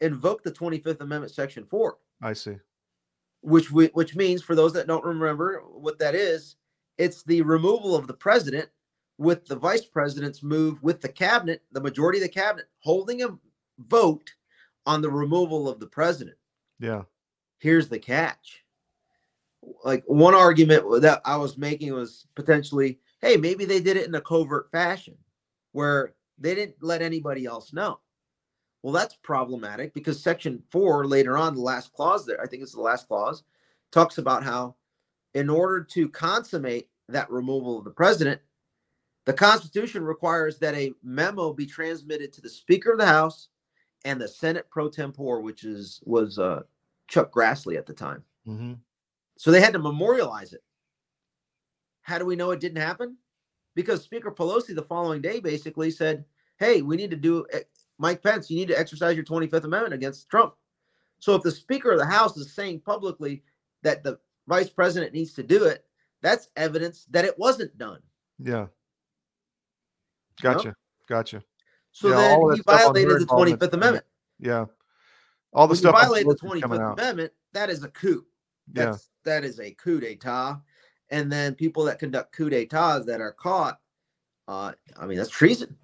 invoked the twenty-fifth Amendment, Section four. I see. Which we, which means, for those that don't remember what that is, it's the removal of the president with the vice president's move with the cabinet, the majority of the cabinet, holding a vote on the removal of the president. Yeah. Here's the catch. Like, one argument that I was making was potentially, hey, maybe they did it in a covert fashion where they didn't let anybody else know. Well, that's problematic, because Section four later on, the last clause there, I think it's the last clause, talks about how in order to consummate that removal of the president, The Constitution requires that a memo be transmitted to the Speaker of the House and the Senate pro tempore, which is was uh, Chuck Grassley at the time. Mm-hmm. So they had to memorialize it. How do we know it didn't happen? Because Speaker Pelosi the following day basically said, hey, we need to do Mike Pence, you need to exercise your twenty-fifth Amendment against Trump. So if the Speaker of the House is saying publicly that the Vice President needs to do it, that's evidence that it wasn't done. Yeah. Gotcha. No? Gotcha. So yeah, then he violated the twenty-fifth Amendment. Yeah. All the when stuff. You violate the twenty-fifth Amendment, that is a coup. That's, yeah. That is a coup d'etat. And then people that conduct coup d'etats that are caught, uh, I mean, that's treason.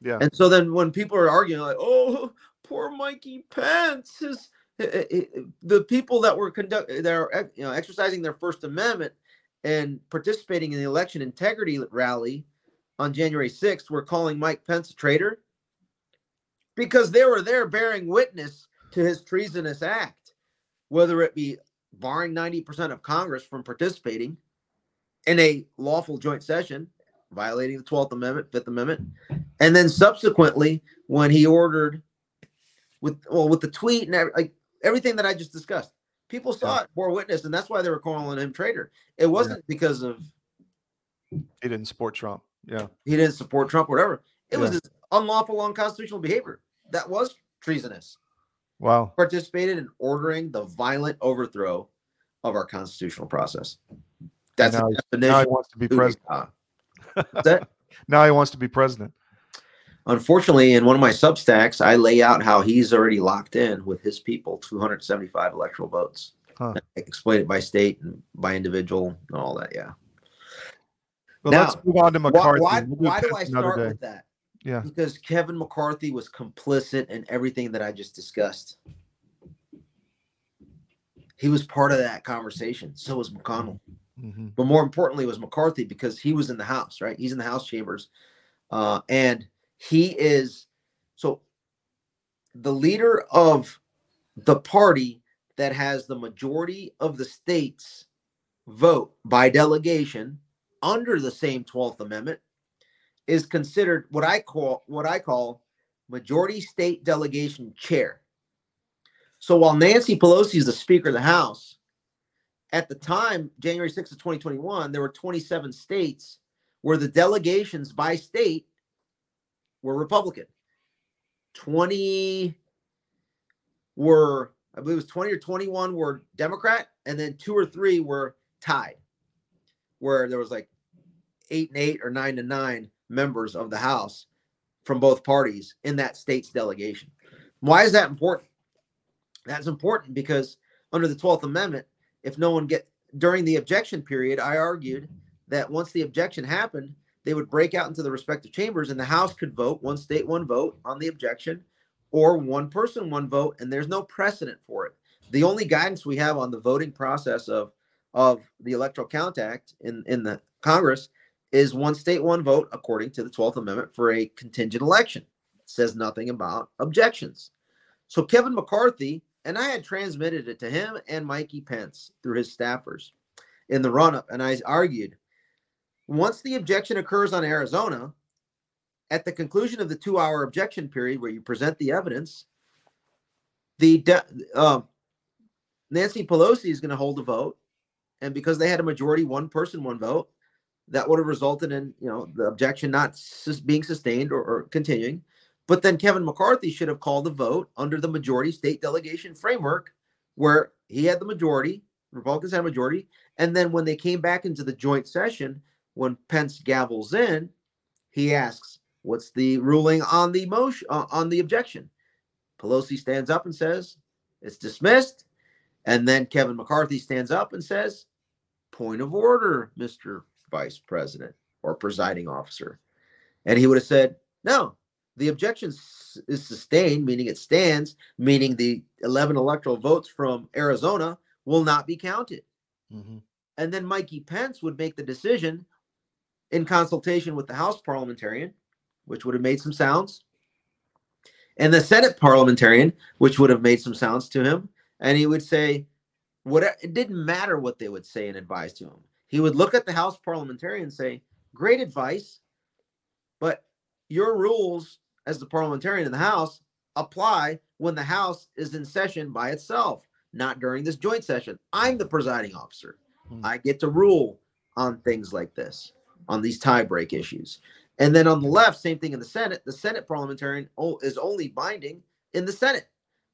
Yeah. And so then when people are arguing like, oh, poor Mikey Pence, his, it, it, the people that were conduct that are you know exercising their First Amendment and participating in the election integrity rally on January sixth were calling Mike Pence a traitor because they were there bearing witness to his treasonous act, whether it be barring ninety percent of Congress from participating in a lawful joint session, violating the twelfth Amendment, fifth Amendment, and then subsequently when he ordered with well with the tweet and every, like everything that I just discussed, people saw yeah. it, bore witness, and that's why they were calling him traitor. It wasn't yeah. because of he didn't support Trump. Yeah, he didn't support Trump, whatever. It yeah. was this unlawful, unconstitutional behavior that was treasonous. Wow, he participated in ordering the violent overthrow of our constitutional process. That's now, the definition. Now he wants to be president. That? Now he wants to be president. Unfortunately, in one of my Substacks, I lay out how he's already locked in with his people, two hundred seventy-five electoral votes. Huh. I explain it by state and by individual and all that. Yeah. Well, now, let's move on to McCarthy. Why, why, why do I start with that? Yeah. Because Kevin McCarthy was complicit in everything that I just discussed. He was part of that conversation. So was McConnell. Mm-hmm. But more importantly was McCarthy because he was in the House, right? He's in the House chambers. Uh, and he is so the leader of the party that has the majority of the states vote by delegation under the same twelfth Amendment is considered what I call what I call majority state delegation chair. So while Nancy Pelosi is the Speaker of the House, at the time, January sixth of twenty twenty-one, there were twenty-seven states where the delegations by state were Republican. twenty were, I believe it was twenty or twenty-one were Democrat, and then two or three were tied, where there was like eight and eight or nine and nine members of the House from both parties in that state's delegation. Why is that important? That's important because under the twelfth Amendment, if no one get during the objection period, I argued that once the objection happened, they would break out into the respective chambers and the House could vote one state, one vote on the objection or one person, one vote. And there's no precedent for it. The only guidance we have on the voting process of of the Electoral Count Act in, in the Congress is one state, one vote, according to the twelfth Amendment for a contingent election. It says nothing about objections. So Kevin McCarthy, and I had transmitted it to him and Mikey Pence through his staffers in the run-up. And I argued, once the objection occurs on Arizona, at the conclusion of the two-hour objection period where you present the evidence, the de- uh, Nancy Pelosi is going to hold a vote. And because they had a majority, one person, one vote, that would have resulted in, you know, the objection not sus- being sustained or, or continuing. But then Kevin McCarthy should have called a vote under the majority state delegation framework where he had the majority, Republicans had a majority. And then when they came back into the joint session, when Pence gavels in, he asks, what's the ruling on the motion, uh, on the objection? Pelosi stands up and says, it's dismissed. And then Kevin McCarthy stands up and says, point of order, Mister Vice President or presiding officer. And he would have said, no. The objection is sustained, meaning it stands, meaning the eleven electoral votes from Arizona will not be counted. Mm-hmm. And then Mikey Pence would make the decision in consultation with the House parliamentarian, which would have made some sounds, and the Senate parliamentarian, which would have made some sounds to him. And he would say, what, it didn't matter what they would say and advise to him. He would look at the House parliamentarian and say, great advice. But your rules as the parliamentarian in the House apply when the House is in session by itself, not during this joint session. I'm the presiding officer. Mm. I get to rule on things like this, on these tie break issues. And then on the left, same thing in the Senate. The Senate parliamentarian is only binding in the Senate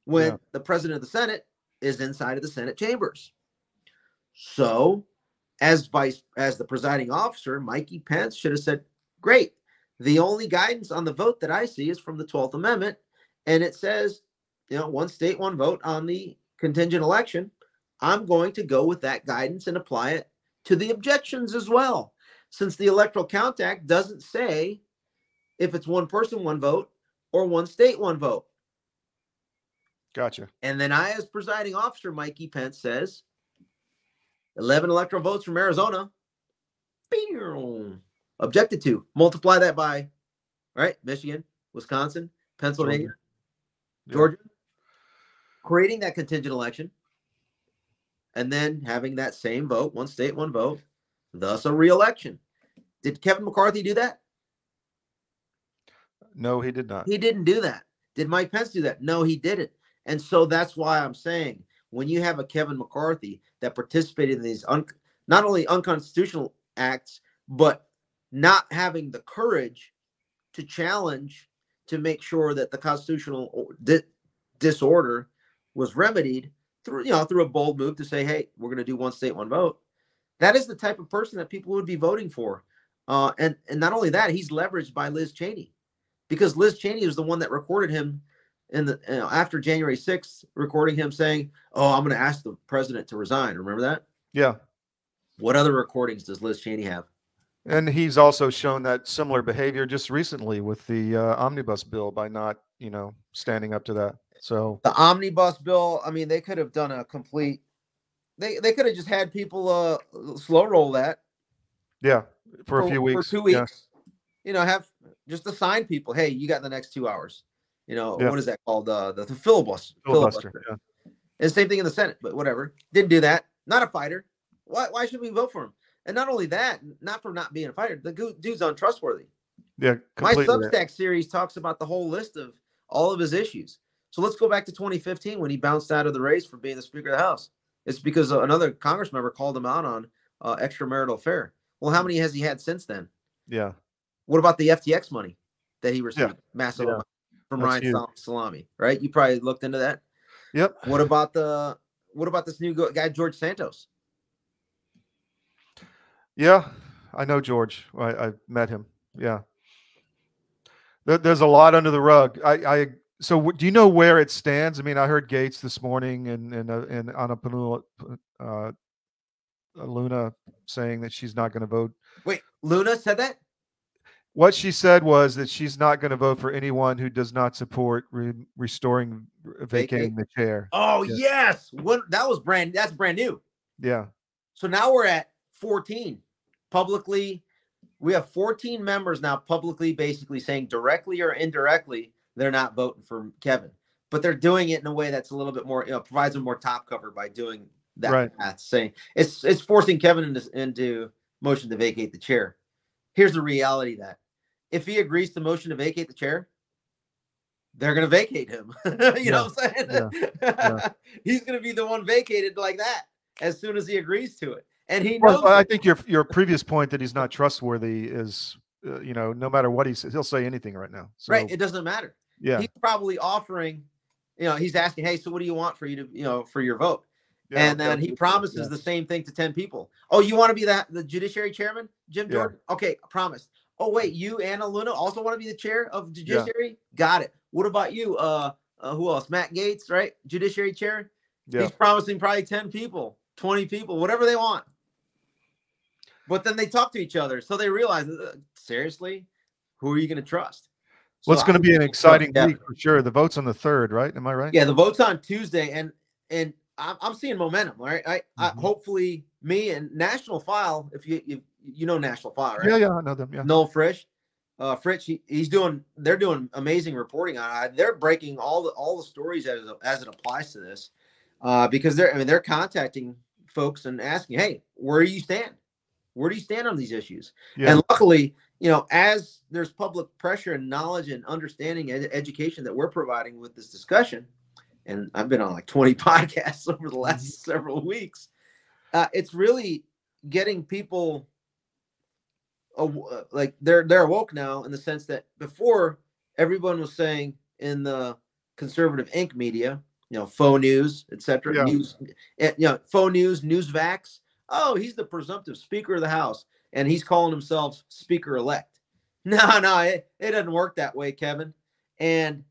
when yeah. the president of the Senate is inside of the Senate chambers. So as vice, as the presiding officer, Mikey Pence should have said, great. The only guidance on the vote that I see is from the twelfth Amendment. And it says, you know, one state, one vote on the contingent election. I'm going to go with that guidance and apply it to the objections as well. Since the Electoral Count Act doesn't say if it's one person, one vote, or one state, one vote. Gotcha. And then I, as presiding officer, Mikey Pence says, eleven electoral votes from Arizona. Pew, objected to. Multiply that by, right, Michigan, Wisconsin, Pennsylvania, Georgia, Georgia yeah. creating that contingent election, and then having that same vote, one state, one vote, thus a re-election. Did Kevin McCarthy do that? No, he did not. He didn't do that. Did Mike Pence do that? No, he didn't. And so that's why I'm saying when you have a Kevin McCarthy that participated in these un- not only unconstitutional acts, but not having the courage to challenge to make sure that the constitutional di- disorder was remedied through, you know, through a bold move to say, hey, we're going to do one state, one vote. That is the type of person that people would be voting for. Uh, and, and not only that, he's leveraged by Liz Cheney, because Liz Cheney was the one that recorded him in the, you know, after January sixth, recording him saying, oh, I'm going to ask the president to resign. Remember that? Yeah. What other recordings does Liz Cheney have? And he's also shown that similar behavior just recently with the uh, omnibus bill by not, you know, standing up to that. So the omnibus bill, I mean, they could have done a complete, they they could have just had people uh, slow roll that. Yeah. For, for a few weeks. For two weeks. Yeah. You know, have just assign people, hey, you got the next two hours. You know, yeah. what is that called? Uh, the, the filibuster. Filibuster. filibuster. Yeah. And same thing in the Senate, but whatever. Didn't do that. Not a fighter. Why, why should we vote for him? And not only that, not for not being a fighter, the dude's untrustworthy. Yeah, completely. My Substack series talks about the whole list of all of his issues. So let's go back to twenty fifteen when he bounced out of the race for being the Speaker of the House. It's because another Congress member called him out on uh, extramarital affair. Well, how many has he had since then? Yeah. What about the F T X money that he received? Yeah. Massive yeah. from That's Ryan huge. Salami, right? You probably looked into that. Yep. What about the what about this new guy, George Santos? Yeah, I know George. I, I met him. Yeah, there, there's a lot under the rug. I, I so w- do you know where it stands? I mean, I heard Gates this morning and and uh, and Anna Paulina uh, Luna saying that she's not going to vote. Wait, Luna said that? What she said was that she's not going to vote for anyone who does not support re- restoring vacating Vacate. the chair. Oh yeah. yes, what that was brand. That's brand new. Yeah. So now we're at fourteen publicly. We have fourteen members now publicly basically saying directly or indirectly they're not voting for Kevin, but they're doing it in a way that's a little bit more, you know, provides them more top cover by doing that right. path, saying it's it's forcing Kevin into, into motion to vacate the chair. Here's the reality that if he agrees to motion to vacate the chair, they're going to vacate him. you yeah. know what I'm saying? Yeah. Yeah. He's going to be the one vacated like that as soon as he agrees to it. And he knows. Well, I think your your previous point that he's not trustworthy is, uh, you know, no matter what he says, he'll say anything right now. So, right. It doesn't matter. Yeah. He's probably offering, you know, he's asking, hey, so what do you want for you to, you know, for your vote? Yeah, and then he promises yeah. the same thing to ten people. Oh, you want to be the, the judiciary chairman, Jim Jordan? Yeah. Okay. Promised. Oh, wait, you, Anna Luna, also want to be the chair of judiciary? Yeah. Got it. What about you? Uh, uh, who else? Matt Gaetz, right? Judiciary chair. Yeah. He's promising probably ten people, twenty people, whatever they want. But then they talk to each other. So they realize, seriously, who are you going to trust? So well, it's going to be an exciting week for sure. The vote's on the third, right? Am I right? Yeah, the vote's on Tuesday. And and I'm, I'm seeing momentum, right? I, mm-hmm. I, hopefully, me and National File, if you you, you know National File, right? Yeah, yeah, I know them. Yeah. Noel Frisch. Uh, Fritch, he, he's doing, they're doing amazing reporting on it. They're breaking all the, all the stories as, as it applies to this uh, because they're, I mean, they're contacting folks and asking, hey, where do you stand? Where do you stand on these issues? Yeah. And luckily, you know, as there's public pressure and knowledge and understanding and education that we're providing with this discussion, and I've been on like twenty podcasts over the last several weeks, uh, it's really getting people aw- like they're they're awoke now in the sense that before everyone was saying in the conservative Incorporated media, you know, faux news, et cetera, yeah. news, you know, faux news, newsvax. Oh, he's the presumptive Speaker of the House, and he's calling himself Speaker-elect. No, no, it, it doesn't work that way, Kevin. And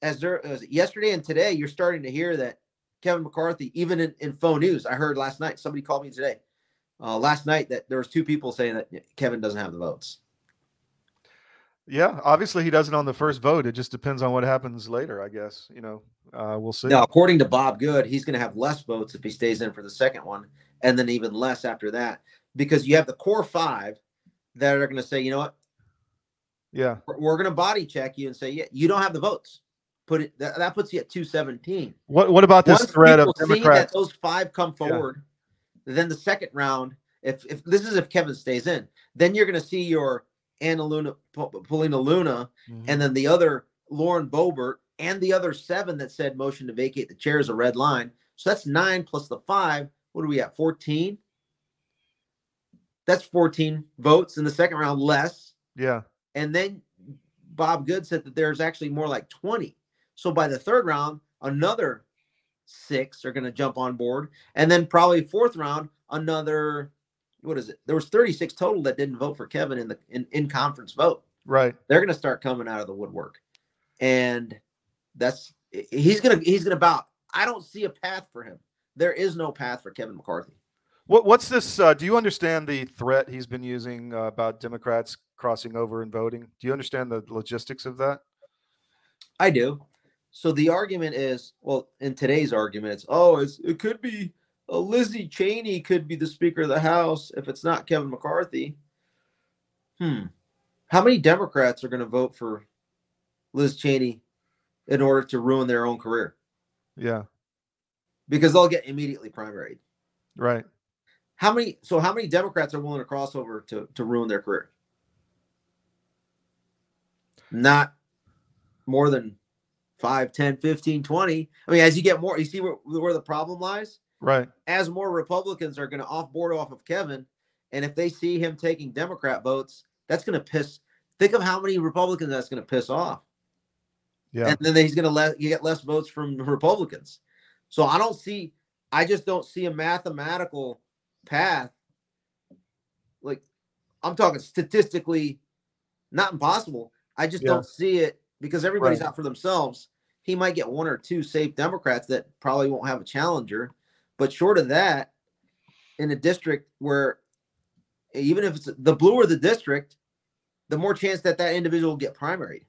as there, as yesterday and today, you're starting to hear that Kevin McCarthy, even in, in faux news, I heard last night, somebody called me today, uh, last night, that there was two people saying that Kevin doesn't have the votes. Yeah, obviously he doesn't on the first vote. It just depends on what happens later, I guess. You know, uh, we'll see. Now, according to Bob Good, he's going to have less votes if he stays in for the second one, and then even less after that, because you have the core five that are going to say, you know what? Yeah, we're going to body check you and say, yeah, you don't have the votes. Put it that, that puts you at two seventeen. What What about this Once thread of Democrats? Those five come forward. Yeah. Then the second round, if if this is if Kevin stays in, then you're going to see your Anna Luna, Paulina Luna, mm-hmm. and then the other Lauren Boebert, and the other seven that said motion to vacate the chair is a red line. So that's nine plus the five. What are we at? fourteen? That's fourteen votes in the second round, less. Yeah. And then Bob Good said that there's actually more like twenty. So by the third round, another six are going to jump on board. And then probably fourth round, another... What is it? There was thirty-six total that didn't vote for Kevin in the in, in conference vote. Right. They're going to start coming out of the woodwork, and that's he's going to he's going to bow. I don't see a path for him. There is no path for Kevin McCarthy. What what's this? Uh, do you understand the threat he's been using uh, about Democrats crossing over and voting? Do you understand the logistics of that? I do. So the argument is, well, in today's argument, it's oh, it's, it could be. Uh, Lizzie Cheney could be the Speaker of the House if it's not Kevin McCarthy. Hmm. How many Democrats are going to vote for Liz Cheney in order to ruin their own career? Yeah. Because they'll get immediately primaried. Right. How many? So how many Democrats are willing to cross over to, to ruin their career? Not more than five, ten, fifteen, twenty. I mean, as you get more, you see where, where the problem lies? Right. As more Republicans are going to off-board off of Kevin, and if they see him taking Democrat votes, that's going to piss. Think of how many Republicans that's going to piss off. Yeah. And then he's going to let you get less votes from Republicans. So I don't see. I just don't see a mathematical path. Like I'm talking statistically, not impossible. I just yeah. don't see it because everybody's right. out for themselves. He might get one or two safe Democrats that probably won't have a challenger. But short of that, in a district where even if it's the bluer the district, the more chance that that individual will get primaried,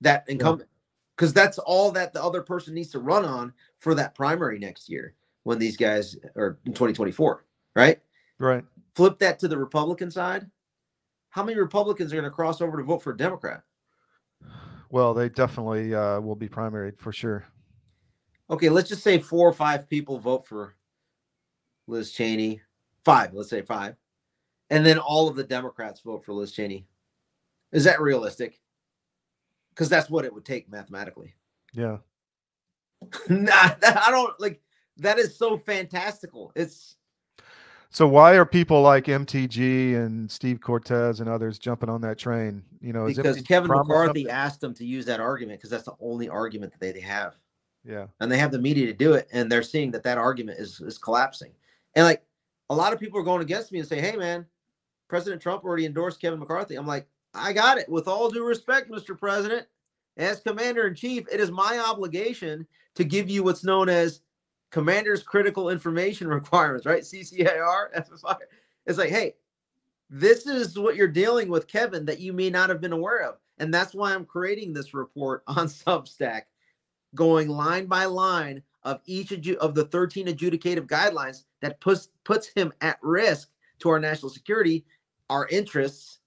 that incumbent, because yeah. that's all that the other person needs to run on for that primary next year when these guys are in twenty twenty-four, right? Right. Flip that to the Republican side. How many Republicans are going to cross over to vote for a Democrat? Well, they definitely uh, will be primaried for sure. Okay, let's just say four or five people vote for Liz Cheney. Five, let's say five. And then all of the Democrats vote for Liz Cheney. Is that realistic? Because that's what it would take mathematically. Yeah. nah, that, I don't, like, that is so fantastical. It's So why are people like M T G and Steve Cortez and others jumping on that train? You know, Because is Kevin McCarthy asked them to use that argument because that's the only argument that they, they have. Yeah. And they have the media to do it. And they're seeing that that argument is, is collapsing. And like a lot of people are going against me and say, hey, man, President Trump already endorsed Kevin McCarthy. I'm like, I got it. With all due respect, Mister President, as commander in chief, it is my obligation to give you what's known as commander's critical information requirements, right? C C I R, F F I R. It's like, hey, this is what you're dealing with, Kevin, that you may not have been aware of. And that's why I'm creating this report on Substack, going line by line of each adju- of the thirteen adjudicative guidelines that puts puts him at risk to our national security, our interests,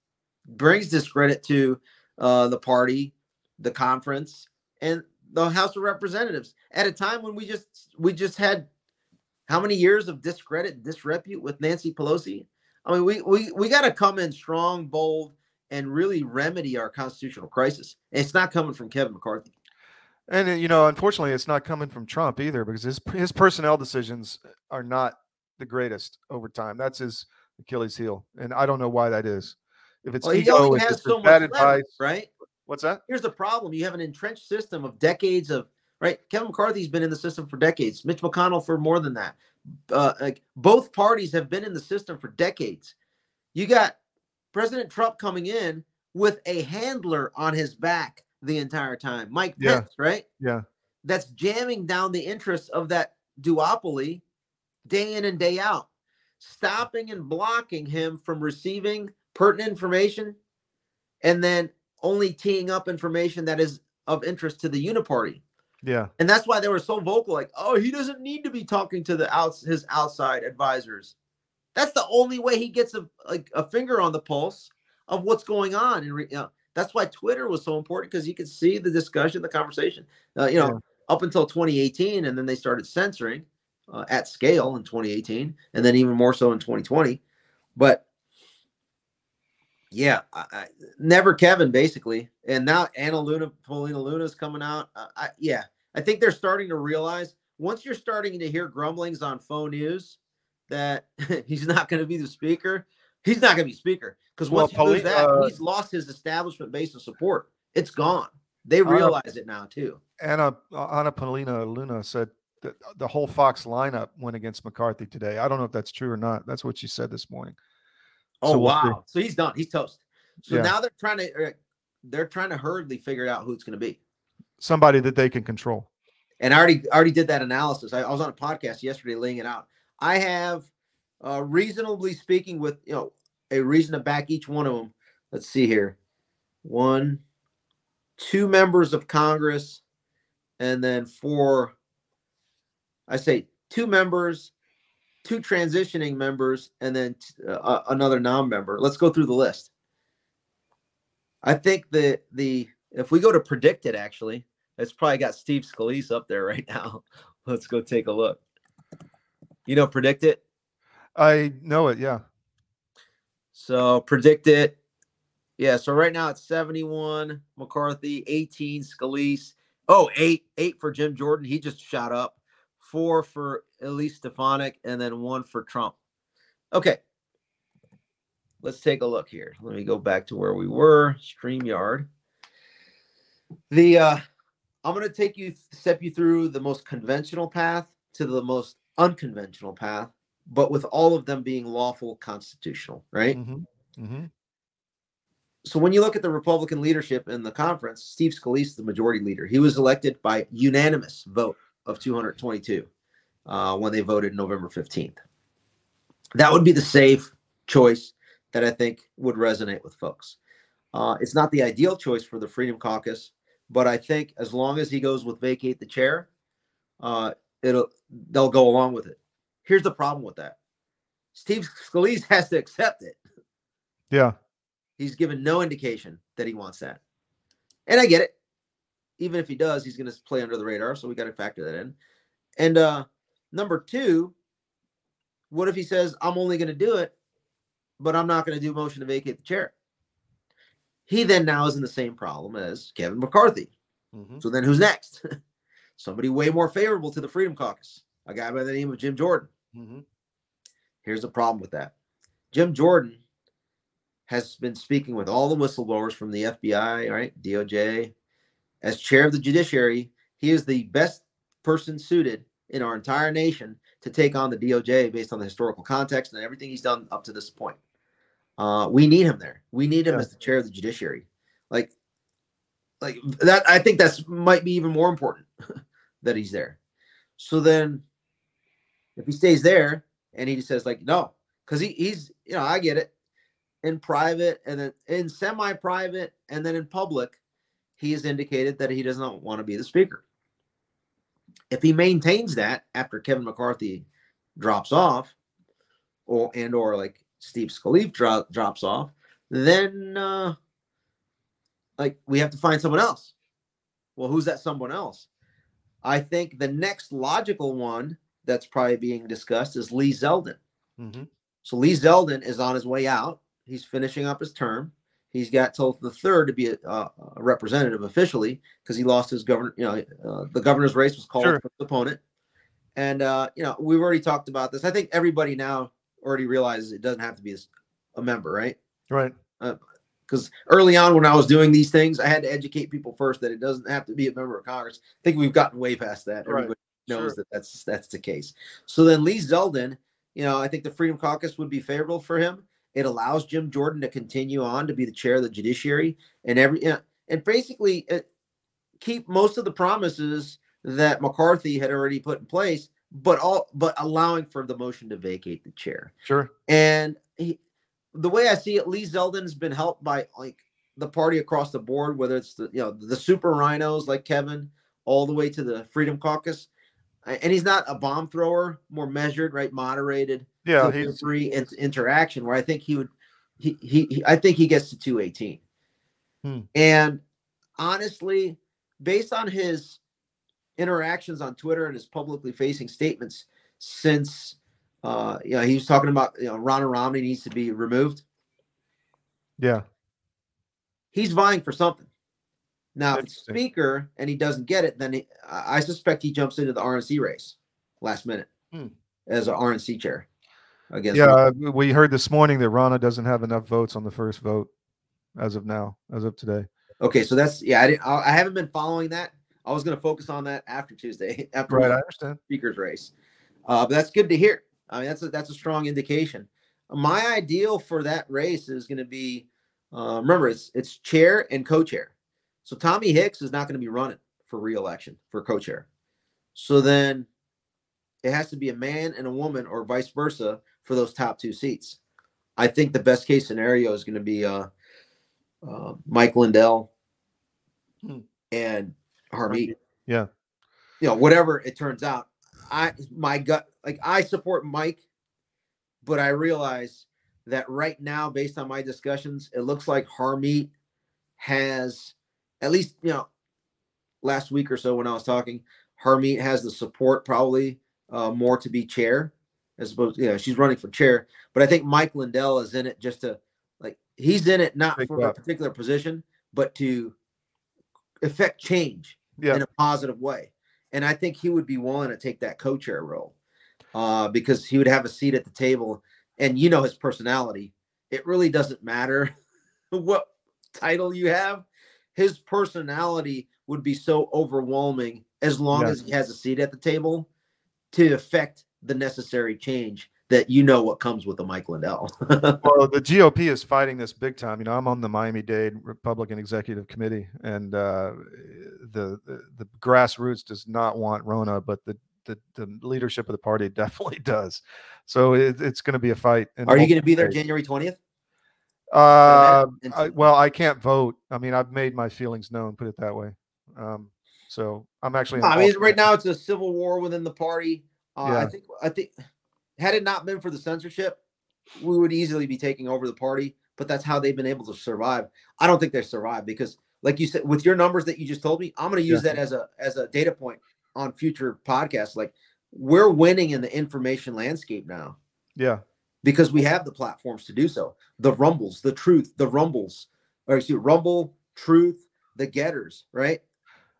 brings discredit to uh, the party, the conference, and the House of Representatives at a time when we just we just had how many years of discredit, disrepute with Nancy Pelosi, I mean, we we we got to come in strong, bold, and really remedy our constitutional crisis. And it's not coming from Kevin McCarthy. And, you know, unfortunately, it's not coming from Trump either, because his his personnel decisions are not the greatest over time. That's his Achilles heel. And I don't know why that is. If it's well, ego, it's just so bad advice. Right? What's that? Here's the problem. You have an entrenched system of decades of, right? Kevin McCarthy's been in the system for decades. Mitch McConnell for more than that. Uh, like both parties have been in the system for decades. You got President Trump coming in with a handler on his back the entire time. Mike yeah. Pence, right? Yeah. That's jamming down the interests of that duopoly day in and day out, stopping and blocking him from receiving pertinent information and then only teeing up information that is of interest to the uniparty. Yeah. And that's why they were so vocal, like, oh, he doesn't need to be talking to the outs his outside advisors. That's the only way he gets a like a finger on the pulse of what's going on. And re- you know, that's why Twitter was so important, because you could see the discussion, the conversation, uh, you know, yeah. up until twenty eighteen. And then they started censoring uh, at scale in twenty eighteen, and then even more so in twenty twenty. But yeah, I, I, never Kevin, basically. And now Anna Luna, Paulina Luna is coming out. Uh, I, yeah, I think they're starting to realize, once you're starting to hear grumblings on faux news that he's not going to be the speaker, he's not going to be speaker. Because once well, he loses that, uh, he's lost his establishment base of support. It's gone. They realize Anna, it now, too. Anna, Anna Paulina Luna said that the whole Fox lineup went against McCarthy today. I don't know if that's true or not. That's what she said this morning. Oh, so wow. We'll so he's done. He's toast. So yeah. now they're trying to they're trying to hurriedly figure out who it's going to be. Somebody that they can control. And I already, already did that analysis. I, I was on a podcast yesterday laying it out. I have, uh, reasonably speaking, with you know a reason to back each one of them. Let's see here. One, two members of Congress, and then four, I say two members, two transitioning members, and then t- uh, another non-member. Let's go through the list. I think the the if we go to predicted, actually, it's probably got Steve Scalise up there right now. Let's go take a look. You know, predict it. I know it. Yeah. So predict it. Yeah. So right now it's seventy-one McCarthy, eighteen Scalise. Oh, eight, eight for Jim Jordan. He just shot up. Four for Elise Stefanik, and then one for Trump. Okay. Let's take a look here. Let me go back to where we were. StreamYard. The uh, I'm going to take you step you through the most conventional path to the most unconventional path, but with all of them being lawful constitutional, right? Mm-hmm. Mm-hmm. So when you look at the Republican leadership in the conference, Steve Scalise, the majority leader, he was elected by unanimous vote of two hundred twenty-two uh, when they voted November fifteenth. That would be the safe choice that I think would resonate with folks. Uh, it's not the ideal choice for the Freedom Caucus, but I think as long as he goes with vacate the chair, uh, It'll they'll go along with it. Here's the problem with that. Steve Scalise has to accept it. Yeah. He's given no indication that he wants that. And I get it. Even if he does, he's going to play under the radar. So we got to factor that in. And uh, number two, what if he says, I'm only going to do it, but I'm not going to do motion to vacate the chair? He then now is in the same problem as Kevin McCarthy. Mm-hmm. So then who's next? Somebody way more favorable to the Freedom Caucus, a guy by the name of Jim Jordan. Mm-hmm. Here's the problem with that. Jim Jordan has been speaking with all the whistleblowers from the F B I, right, D O J. As chair of the judiciary, he is the best person suited in our entire nation to take on the D O J based on the historical context and everything he's done up to this point. Uh, we need him there. We need him yeah. as the chair of the judiciary. Like, like that, I think that's might be even more important that he's there. So then if he stays there and he just says like, no, because he, he's, you know, I get it in private and then in semi-private and then in public, he has indicated that he does not want to be the speaker. If he maintains that after Kevin McCarthy drops off or, and, or like Steve Scalise dro- drops off, then, uh, like we have to find someone else. Well, who's that someone else? I think the next logical one that's probably being discussed is Lee Zeldin. Mm-hmm. So Lee Zeldin is on his way out. He's finishing up his term. He's got till the third to be a, uh, a representative officially, because he lost his governor. You know, uh, the governor's race was called sure. for his opponent. And, uh, you know, we've already talked about this. I think everybody now already realizes it doesn't have to be a member, right? Right. Because uh, early on when I was doing these things, I had to educate people first that it doesn't have to be a member of Congress. I think we've gotten way past that. Everybody right. knows sure. that that's, that's the case. So then Lee Zeldin, you know, I think the Freedom Caucus would be favorable for him. It allows Jim Jordan to continue on to be the chair of the judiciary and every you know, and basically uh, keep most of the promises that McCarthy had already put in place, but all but allowing for the motion to vacate the chair. Sure. And he, the way I see it, Lee Zeldin has been helped by like the party across the board, whether it's the you know the super rhinos like Kevin, all the way to the Freedom Caucus. And he's not a bomb thrower, more measured, right? Moderated, yeah, he's free in- interaction. Where I think he would, he, he, he I think he gets to two eighteen. Hmm. And honestly, based on his interactions on Twitter and his publicly facing statements since uh you know he was talking about you know Ron Romney needs to be removed. Yeah. He's vying for something. Now if it's speaker and he doesn't get it, then he, I suspect he jumps into the R N C race last minute hmm. as an R N C chair. I guess. Yeah, him. We heard this morning that Rana doesn't have enough votes on the first vote as of now, as of today. Okay, so that's yeah, I didn't I haven't been following that. I was going to focus on that after Tuesday, after right, I understand. Speaker's race. Uh, but that's good to hear. I mean, that's a, that's a strong indication. My ideal for that race is going to be, uh, remember, it's it's chair and co-chair. So Tommy Hicks is not going to be running for re-election for co-chair. So then it has to be a man and a woman or vice versa for those top two seats. I think the best case scenario is going to be uh, uh, Mike Lindell hmm. and Harmeet. Yeah. You know, whatever it turns out, I, my gut, like I support Mike, but I realize that right now, based on my discussions, it looks like Harmeet has at least, you know, last week or so when I was talking, Harmeet has the support probably uh, more to be chair as opposed to, you know, she's running for chair, but I think Mike Lindell is in it just to like, he's in it, not Pick for up. a particular position, but to affect change yeah. in a positive way. And I think he would be willing to take that co-chair role uh, because he would have a seat at the table. And you know his personality. It really doesn't matter what title you have. His personality would be so overwhelming as long yeah. as he has a seat at the table to affect the necessary change that you know what comes with a Mike Lindell. Well, the G O P is fighting this big time. You know, I'm on the Miami-Dade Republican Executive Committee, and uh, the, the the grassroots does not want Rona, but the the, the leadership of the party definitely does. So it, it's going to be a fight. Are you going to be there January twentieth? Uh, I, well, I can't vote. I mean, I've made my feelings known, put it that way. Um, so I'm actually. I mean, right now it's a civil war within the party. Uh, yeah. I think. I think. Had it not been for the censorship, we would easily be taking over the party, but that's how they've been able to survive. I don't think they survived because, like you said, with your numbers that you just told me, I'm going to use yeah. that as a as a data point on future podcasts. Like, we're winning in the information landscape now. Yeah. Because we have the platforms to do so. The Rumbles, the Truth, the Rumbles, or excuse me, Rumble, Truth, the Getters, right?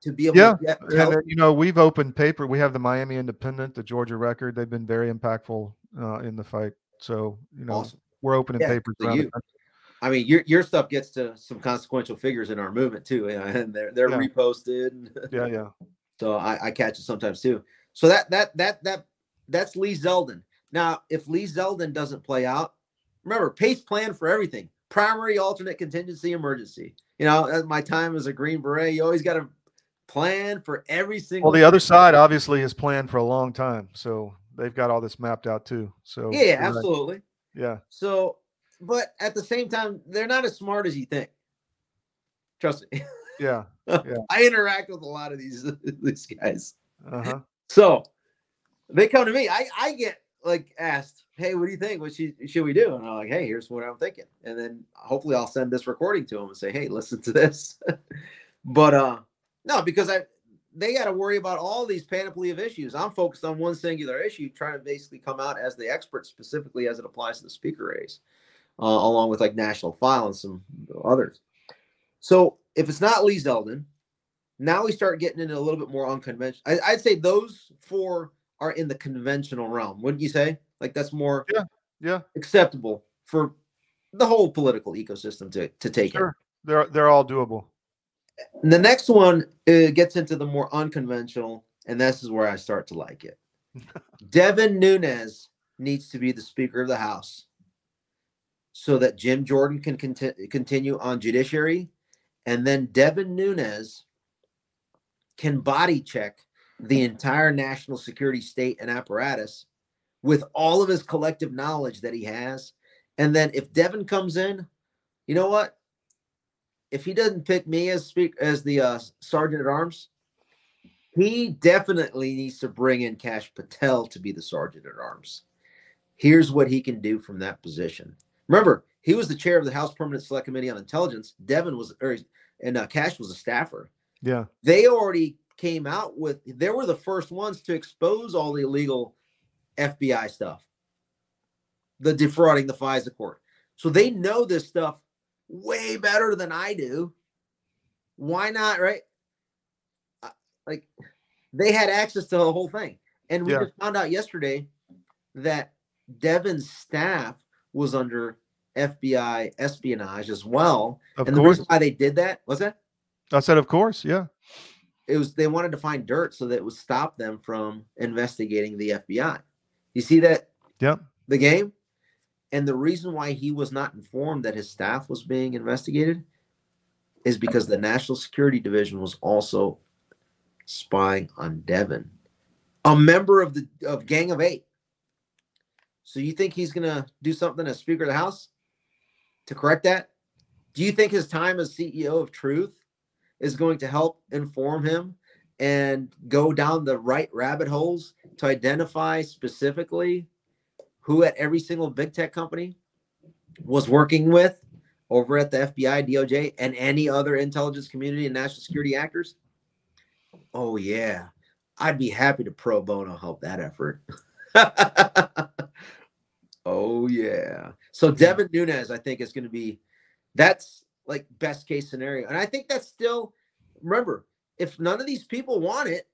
To be able yeah. to get help. And, you know, we've opened paper. We have the Miami Independent, the Georgia Record. They've been very impactful uh, in the fight. So, you know, awesome. We're opening yeah, papers. So you, I mean, your your stuff gets to some consequential figures in our movement, too. You know, and they're they're yeah. reposted. Yeah, yeah. So I, I catch it sometimes, too. So that that that that that's Lee Zeldin. Now, if Lee Zeldin doesn't play out, remember, Pace plan for everything. Primary, alternate, contingency, emergency. You know, my time as a Green Beret, you always got to plan for every single. Well, the other side obviously has planned for a long time, so they've got all this mapped out too. So yeah, yeah absolutely. Right. Yeah. So, but at the same time, they're not as smart as you think. Trust me. Yeah. yeah. I interact with a lot of these these guys. Uh-huh. So they come to me. I I get like asked, "Hey, what do you think? What should, should we do?" And I'm like, "Hey, here's what I'm thinking." And then hopefully I'll send this recording to them and say, "Hey, listen to this." But uh. No, because I they got to worry about all these panoply of issues. I'm focused on one singular issue, trying to basically come out as the expert specifically as it applies to the speaker race, uh, along with like National File and some others. So if it's not Lee Zeldin, now we start getting into a little bit more unconventional. I, I'd say those four are in the conventional realm, wouldn't you say? Like that's more yeah, yeah. acceptable for the whole political ecosystem to, to take sure. in. They're, they're all doable. And the next one uh, gets into the more unconventional, and this is where I start to like it. Devin Nunes needs to be the Speaker of the House so that Jim Jordan can cont- continue on judiciary, and then Devin Nunes can body check the entire national security state and apparatus with all of his collective knowledge that he has. And then if Devin comes in, you know what? If he doesn't pick me as speak as the uh, sergeant at arms, he definitely needs to bring in Kash Patel to be the sergeant at arms. Here's what he can do from that position. Remember, he was the chair of the House Permanent Select Committee on Intelligence. Devin was, or, and uh, Kash was a staffer. Yeah, they already came out with. They were the first ones to expose all the illegal F B I stuff, the defrauding the FISA court. So they know this stuff way better than I do. Why not, right? Like, they had access to the whole thing. And we yeah. just found out yesterday that Devin's staff was under F B I espionage as well. Of and course. The reason why they did that, was that? I said, of course, yeah. It was they wanted to find dirt so that it would stop them from investigating the F B I. You see that? Yep. The game? And the reason why he was not informed that his staff was being investigated is because the National Security Division was also spying on Devin, a member of the of Gang of Eight. So you think he's going to do something as Speaker of the House to correct that? Do you think his time as C E O of Truth is going to help inform him and go down the right rabbit holes to identify specifically who at every single big tech company was working with over at the F B I, D O J, and any other intelligence community and national security actors? Oh, yeah. I'd be happy to pro bono help that effort. Oh, yeah. So Devin Nunes, I think, is going to be – that's, like, best case scenario. And I think that's still – remember, if none of these people want it,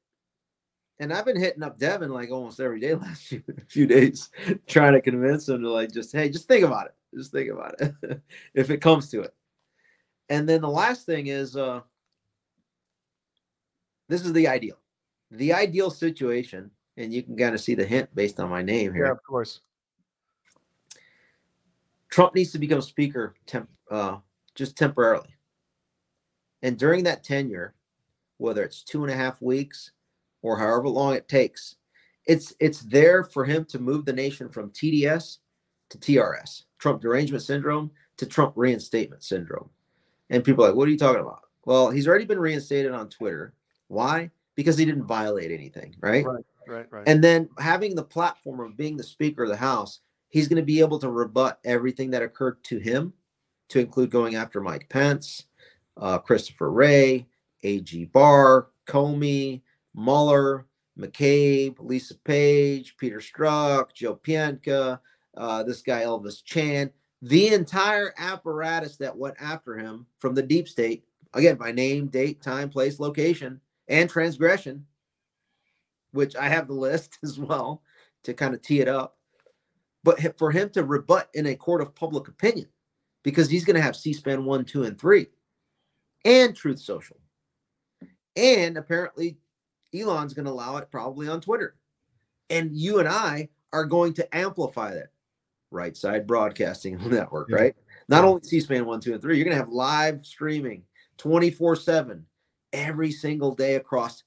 and I've been hitting up Devin like almost every day last few, few days, trying to convince him to like, just, hey, just think about it. Just think about it if it comes to it. And then the last thing is uh, this is the ideal. The ideal situation, and you can kind of see the hint based on my name here. Yeah, of course. Trump needs to become speaker temp- uh, just temporarily. And during that tenure, whether it's two and a half weeks, or however long it takes, it's it's there for him to move the nation from T D S to T R S, Trump derangement syndrome to Trump reinstatement syndrome. And people are like, what are you talking about? Well, he's already been reinstated on Twitter. Why? Because he didn't violate anything, right? Right, right, right. And then having the platform of being the Speaker of the House, he's going to be able to rebut everything that occurred to him, to include going after Mike Pence, uh, Christopher Wray, A G Barr, Comey, Mueller, McCabe, Lisa Page, Peter Strzok, Joe Pienka, uh, this guy Elvis Chan, the entire apparatus that went after him from the deep state, again, by name, date, time, place, location, and transgression, which I have the list as well to kind of tee it up. But for him to rebut in a court of public opinion, because he's going to have C-SPAN one, two, and three, and Truth Social, and apparently Elon's going to allow it probably on Twitter. And you and I are going to amplify that. Right Side Broadcasting Network, yeah. right? Not only C-SPAN one, two, and three, you're going to have live streaming twenty-four seven every single day across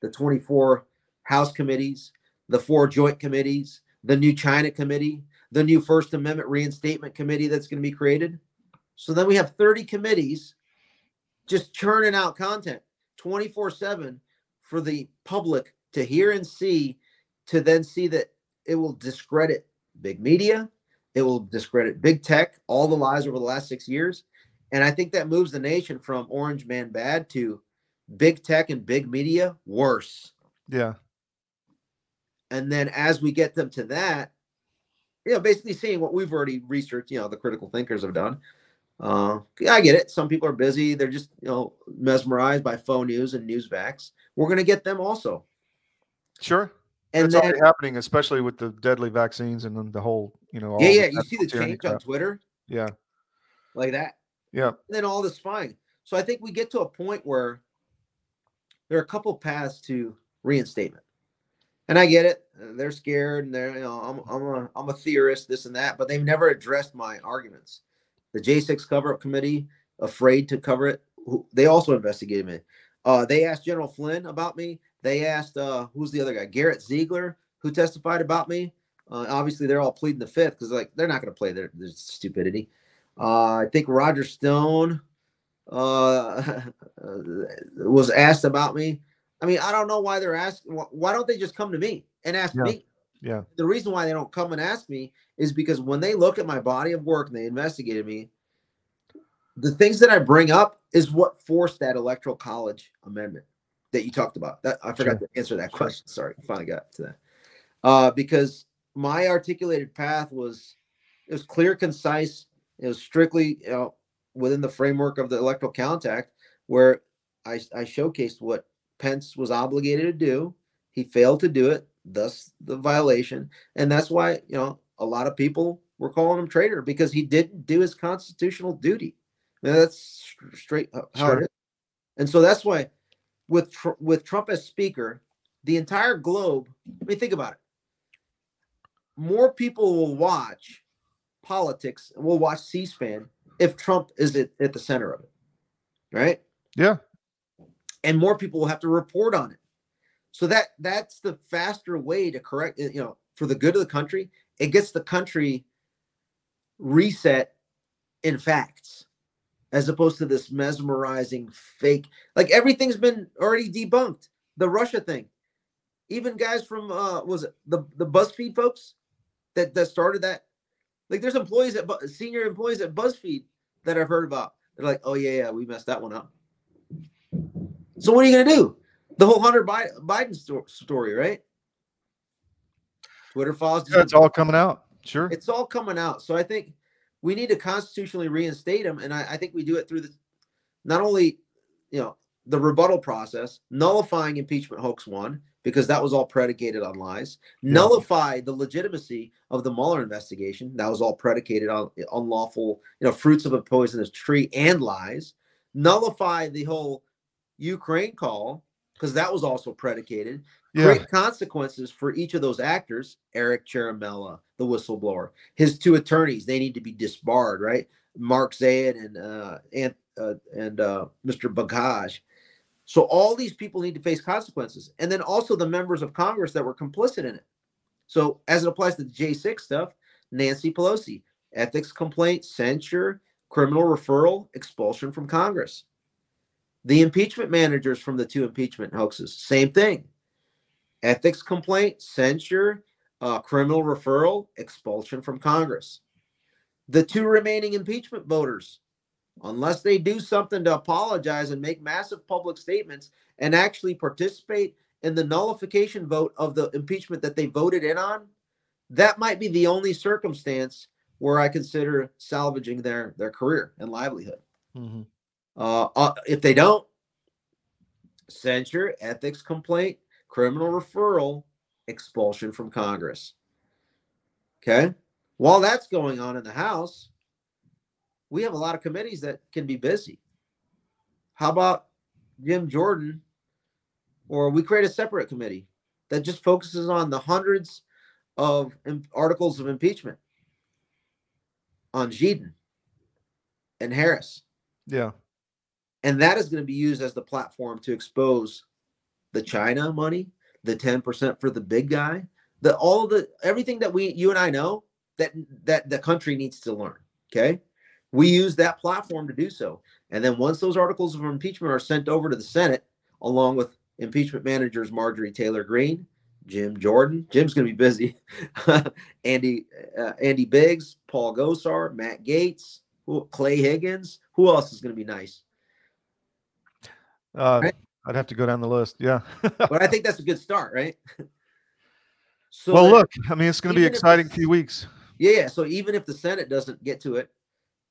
the twenty-four House committees, the four joint committees, the new China committee, the new First Amendment Reinstatement Committee that's going to be created. So then we have thirty committees just churning out content twenty-four seven for the public to hear and see, to then see that it will discredit big media. It will discredit big tech, all the lies over the last six years. And I think that moves the nation from orange man bad to Big tech and big media, worse. Yeah. And then as we get them to that, you know, basically seeing what we've already researched, you know, the critical thinkers have done. Uh, I get it. Some people are busy. They're just, you know, mesmerized by faux news and newsvax. We're going to get them also. Sure. And it's already happening, especially with the deadly vaccines and then the whole, you know. All yeah, yeah. You see the change crap on Twitter? Yeah. Like that. Yeah. And then all the spying. So I think we get to a point where there are a couple paths to reinstatement. And I get it. They're scared, and they're, you know, I'm I'm a I'm a theorist, this and that, but they've never addressed my arguments. The J six cover-up committee, afraid to cover it. Who, they also investigated me. Uh, they asked General Flynn about me. They asked uh, who's the other guy, Garrett Ziegler, who testified about me. Uh, obviously, they're all pleading the fifth because like they're not going to play their, their stupidity. Uh, I think Roger Stone uh, was asked about me. I mean, I don't know why they're asking. Why don't they just come to me and ask yeah. me? Yeah. The reason why they don't come and ask me is because when they look at my body of work and they investigated me, the things that I bring up is what forced that Electoral College amendment that you talked about. That, I forgot sure. to answer that question. Sorry, I finally got to that. Uh, because my articulated path was, it was clear, concise. It was strictly, you know, within the framework of the Electoral Count Act, where I, I showcased what Pence was obligated to do. He failed to do it, thus the violation. And that's why, you know, a lot of people were calling him traitor, because he didn't do his constitutional duty. Now, that's straight up how sure. it is. And so that's why with with Trump as speaker, the entire globe, I mean, think about it. More people will watch politics and will watch C-SPAN if Trump is at, at the center of it. Right? Yeah. And more people will have to report on it. So that that's the faster way to correct, you know, for the good of the country. It gets the country reset in facts, as opposed to this mesmerizing fake. Like everything's been already debunked. The Russia thing, even guys from uh, was it the the BuzzFeed folks that that started that. Like there's employees at senior employees at BuzzFeed that I've heard about. They're like, oh yeah, yeah, we messed that one up. So what are you going to do? The whole Hunter Biden story, right? Twitter files. Yeah, it's all coming out. Sure. It's all coming out. So I think we need to constitutionally reinstate him. And I, I think we do it through the, not only, you know, the rebuttal process, nullifying impeachment hoax one, because that was all predicated on lies. Yeah. Nullify the legitimacy of the Mueller investigation. That was all predicated on unlawful, you know, fruits of a poisonous tree and lies. Nullify the whole Ukraine call, because that was also predicated. Yeah. Great consequences for each of those actors. Eric Cherimella, the whistleblower, his two attorneys, they need to be disbarred, right? Mark Zaid and uh, and, uh, and uh, Mister Bagaj. So all these people need to face consequences. And then also the members of Congress that were complicit in it. So as it applies to the J six stuff, Nancy Pelosi, ethics complaint, censure, criminal referral, expulsion from Congress. The impeachment managers from the two impeachment hoaxes, same thing. Ethics complaint, censure, uh, criminal referral, expulsion from Congress. The two remaining impeachment voters, unless they do something to apologize and make massive public statements and actually participate in the nullification vote of the impeachment that they voted in on, that might be the only circumstance where I consider salvaging their, their career and livelihood. Mm-hmm. Uh, uh, if they don't, censure, ethics complaint, criminal referral, expulsion from Congress. Okay. While that's going on in the House, we have a lot of committees that can be busy. How about Jim Jordan? Or we create a separate committee that just focuses on the hundreds of im- articles of impeachment on Zeldin and Harris. Yeah. And that is going to be used as the platform to expose the China money, the ten percent for the big guy, the all the everything that we you and I know that that the country needs to learn. Okay, we use that platform to do so. And then once those articles of impeachment are sent over to the Senate, along with impeachment managers Marjorie Taylor Greene, Jim Jordan, Jim's going to be busy, Andy uh, Andy Biggs, Paul Gosar, Matt Gaetz, Clay Higgins. Who else is going to be nice? Uh, right? I'd have to go down the list. Yeah. But I think that's a good start, right? So well, look, I mean, it's going to be exciting few weeks. Yeah, yeah. So even if the Senate doesn't get to it,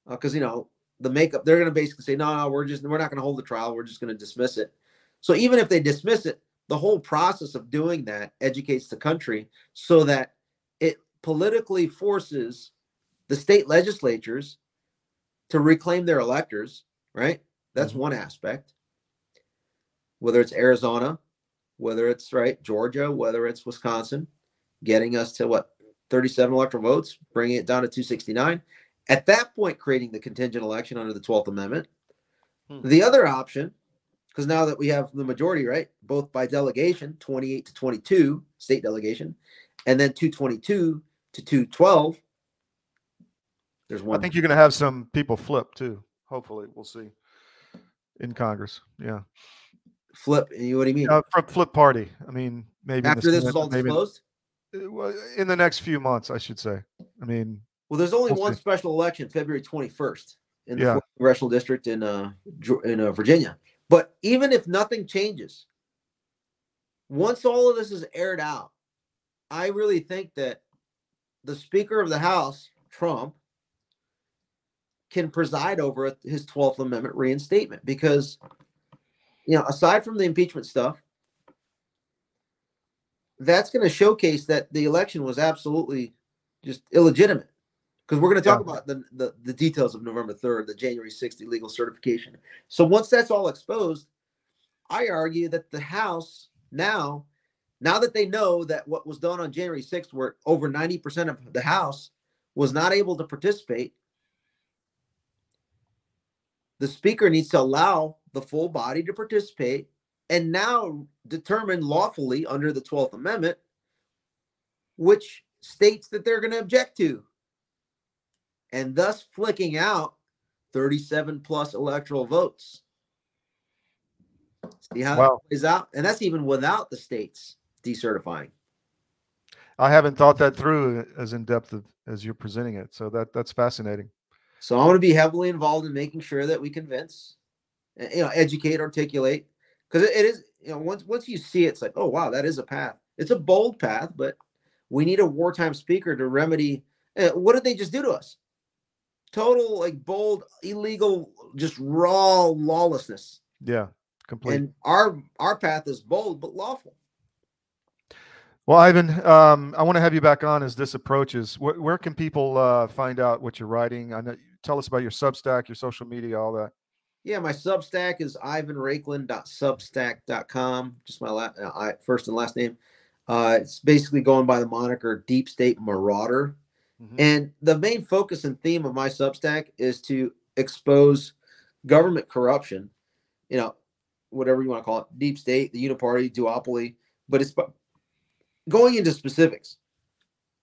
because, uh, you know, the makeup, they're going to basically say, no, no, we're just we're not going to hold the trial. We're just going to dismiss it. So even if they dismiss it, the whole process of doing that educates the country so that it politically forces the state legislatures to reclaim their electors, right? That's mm-hmm. one aspect. Whether it's Arizona, whether it's right Georgia, whether it's Wisconsin, getting us to what, thirty-seven electoral votes, bringing it down to two sixty-nine. At that point, creating the contingent election under the twelfth Amendment. Hmm. The other option, because now that we have the majority, right, both by delegation, twenty-eight to twenty-two, state delegation, and then two twenty-two to two twelve. There's one. I think you're going to have some people flip too. Hopefully, we'll see in Congress. Yeah. Flip, you know what I mean? Uh, flip party. I mean, maybe after this is all disclosed? In the next few months, I should say. I mean, well, there's only one special election, February twenty-first, in the yeah. congressional district in uh, in uh, Virginia. But even if nothing changes, once all of this is aired out, I really think that the Speaker of the House, Trump, can preside over his twelfth Amendment reinstatement because, you know, aside from the impeachment stuff, that's going to showcase that the election was absolutely just illegitimate. Because we're going to talk yeah. about the, the, the details of November third, the January sixth illegal certification. So once that's all exposed, I argue that the House now, now that they know that what was done on January sixth, where over ninety percent of the House was not able to participate, the Speaker needs to allow the full body to participate and now determine lawfully under the twelfth Amendment which states that they're going to object to, and thus flicking out thirty-seven plus electoral votes. See how wow. it plays out? And that's even without the states decertifying. I haven't thought that through as in depth as you're presenting it. So that that's fascinating. So I'm going to be heavily involved in making sure that we convince, you know, educate, articulate, because it, it is, you know, once, once you see it, it's like, oh, wow, that is a path. It's a bold path, but we need a wartime speaker to remedy. What did they just do to us? Total, like, bold, illegal, just raw lawlessness. Yeah, complete. And our our path is bold but lawful. Well, Ivan, um, I want to have you back on as this approaches. Where, where can people uh, find out what you're writing? I know, tell us about your Substack, your social media, all that. Yeah, my Substack is ivan raiklin dot substack dot com. Just my last, uh, first and last name. Uh, it's basically going by the moniker Deep State Marauder. Mm-hmm. And the main focus and theme of my Substack is to expose government corruption, you know, whatever you want to call it, deep state, the uniparty, duopoly, but it's going into specifics,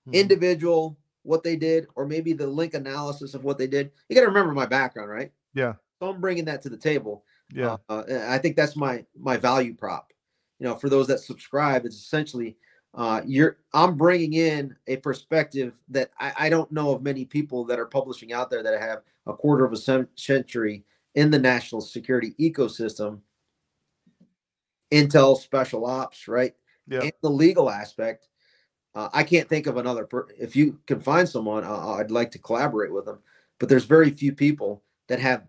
mm-hmm. individual, what they did, or maybe the link analysis of what they did. You got to remember my background, right? Yeah. So I'm bringing that to the table. Yeah. Uh, I think that's my, my value prop, you know, for those that subscribe. It's essentially, Uh, you're, I'm bringing in a perspective that I, I don't know of many people that are publishing out there that have a quarter of a century in the national security ecosystem, intel, special ops, right? Yeah. And the legal aspect. Uh, I can't think of another. Per- if you can find someone, uh, I'd like to collaborate with them. But there's very few people that have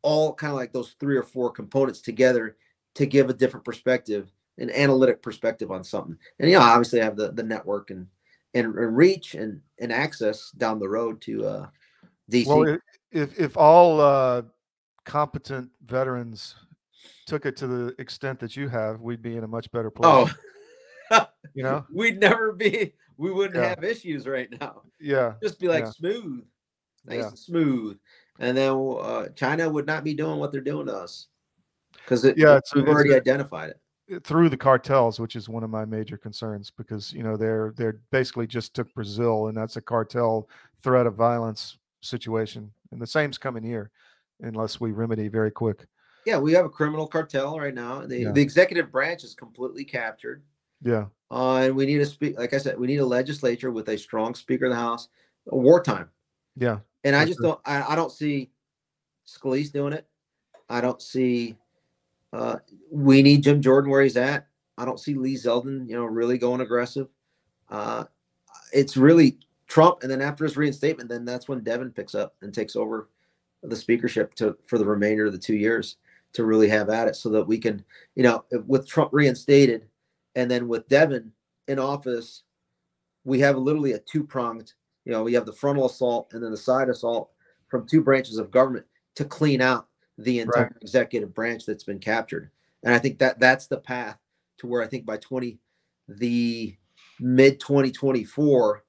all kind of like those three or four components together to give a different perspective, an analytic perspective on something. And, you know, obviously I have the, the network and, and, and reach and, and access down the road to uh, D C. Well, if, if all uh, competent veterans took it to the extent that you have, we'd be in a much better place. Oh, you know, we'd never be, we wouldn't yeah. have issues right now. Yeah. Just be like yeah. smooth, nice yeah. and smooth. And then uh, China would not be doing what they're doing to us because it, yeah, we've already it's, identified it. Through the cartels, which is one of my major concerns, because, you know, they're they're basically just took Brazil, and that's a cartel threat of violence situation, and the same's coming here unless we remedy very quick. Yeah, we have a criminal cartel right now. The, yeah. the executive branch is completely captured. Yeah, uh, and we need to speak. Like I said, we need a legislature with a strong Speaker of the House. Wartime. Yeah, and I just sure. don't. I, I don't see Scalise doing it. I don't see. Uh, we need Jim Jordan where he's at. I don't see Lee Zeldin, you know, really going aggressive. Uh, it's really Trump. And then after his reinstatement, then that's when Devin picks up and takes over the speakership to for the remainder of the two years to really have at it so that we can, you know, with Trump reinstated and then with Devin in office, we have literally a two-pronged, you know, we have the frontal assault and then the side assault from two branches of government to clean out the entire right. executive branch that's been captured. And I think that that's the path to where I think by twenty, the mid twenty twenty-four,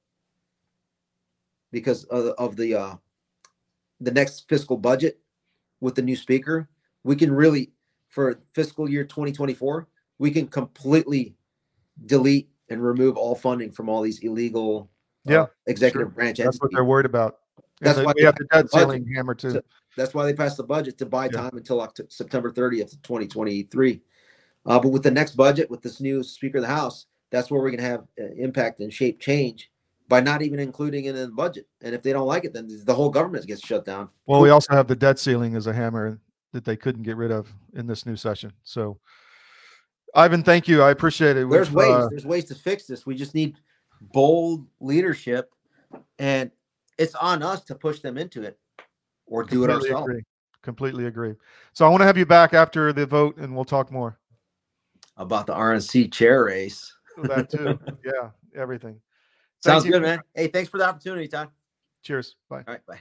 because of, of the uh, the next fiscal budget with the new speaker, we can really, for fiscal year twenty twenty-four, we can completely delete and remove all funding from all these illegal yeah, uh, executive sure. branch entities. That's what they're worried about. That's why we have the debt ceiling hammer too. That's why they passed the budget to buy yeah. time until October, September thirtieth, twenty twenty-three. Uh, but with the next budget, with this new Speaker of the House, that's where we're going to have uh, impact and shape change by not even including it in the budget. And if they don't like it, then the whole government gets shut down. Well, we also have the debt ceiling as a hammer that they couldn't get rid of in this new session. So, Ivan, thank you. I appreciate it. There's We've, ways. Uh, There's ways to fix this. We just need bold leadership, and it's on us to push them into it or do it ourselves. Agree. Completely agree. So I want to have you back after the vote, and we'll talk more about the R N C chair race. That too. Yeah, everything. Sounds good, man. Hey, thanks for the opportunity, Todd. Cheers. Bye. All right, bye.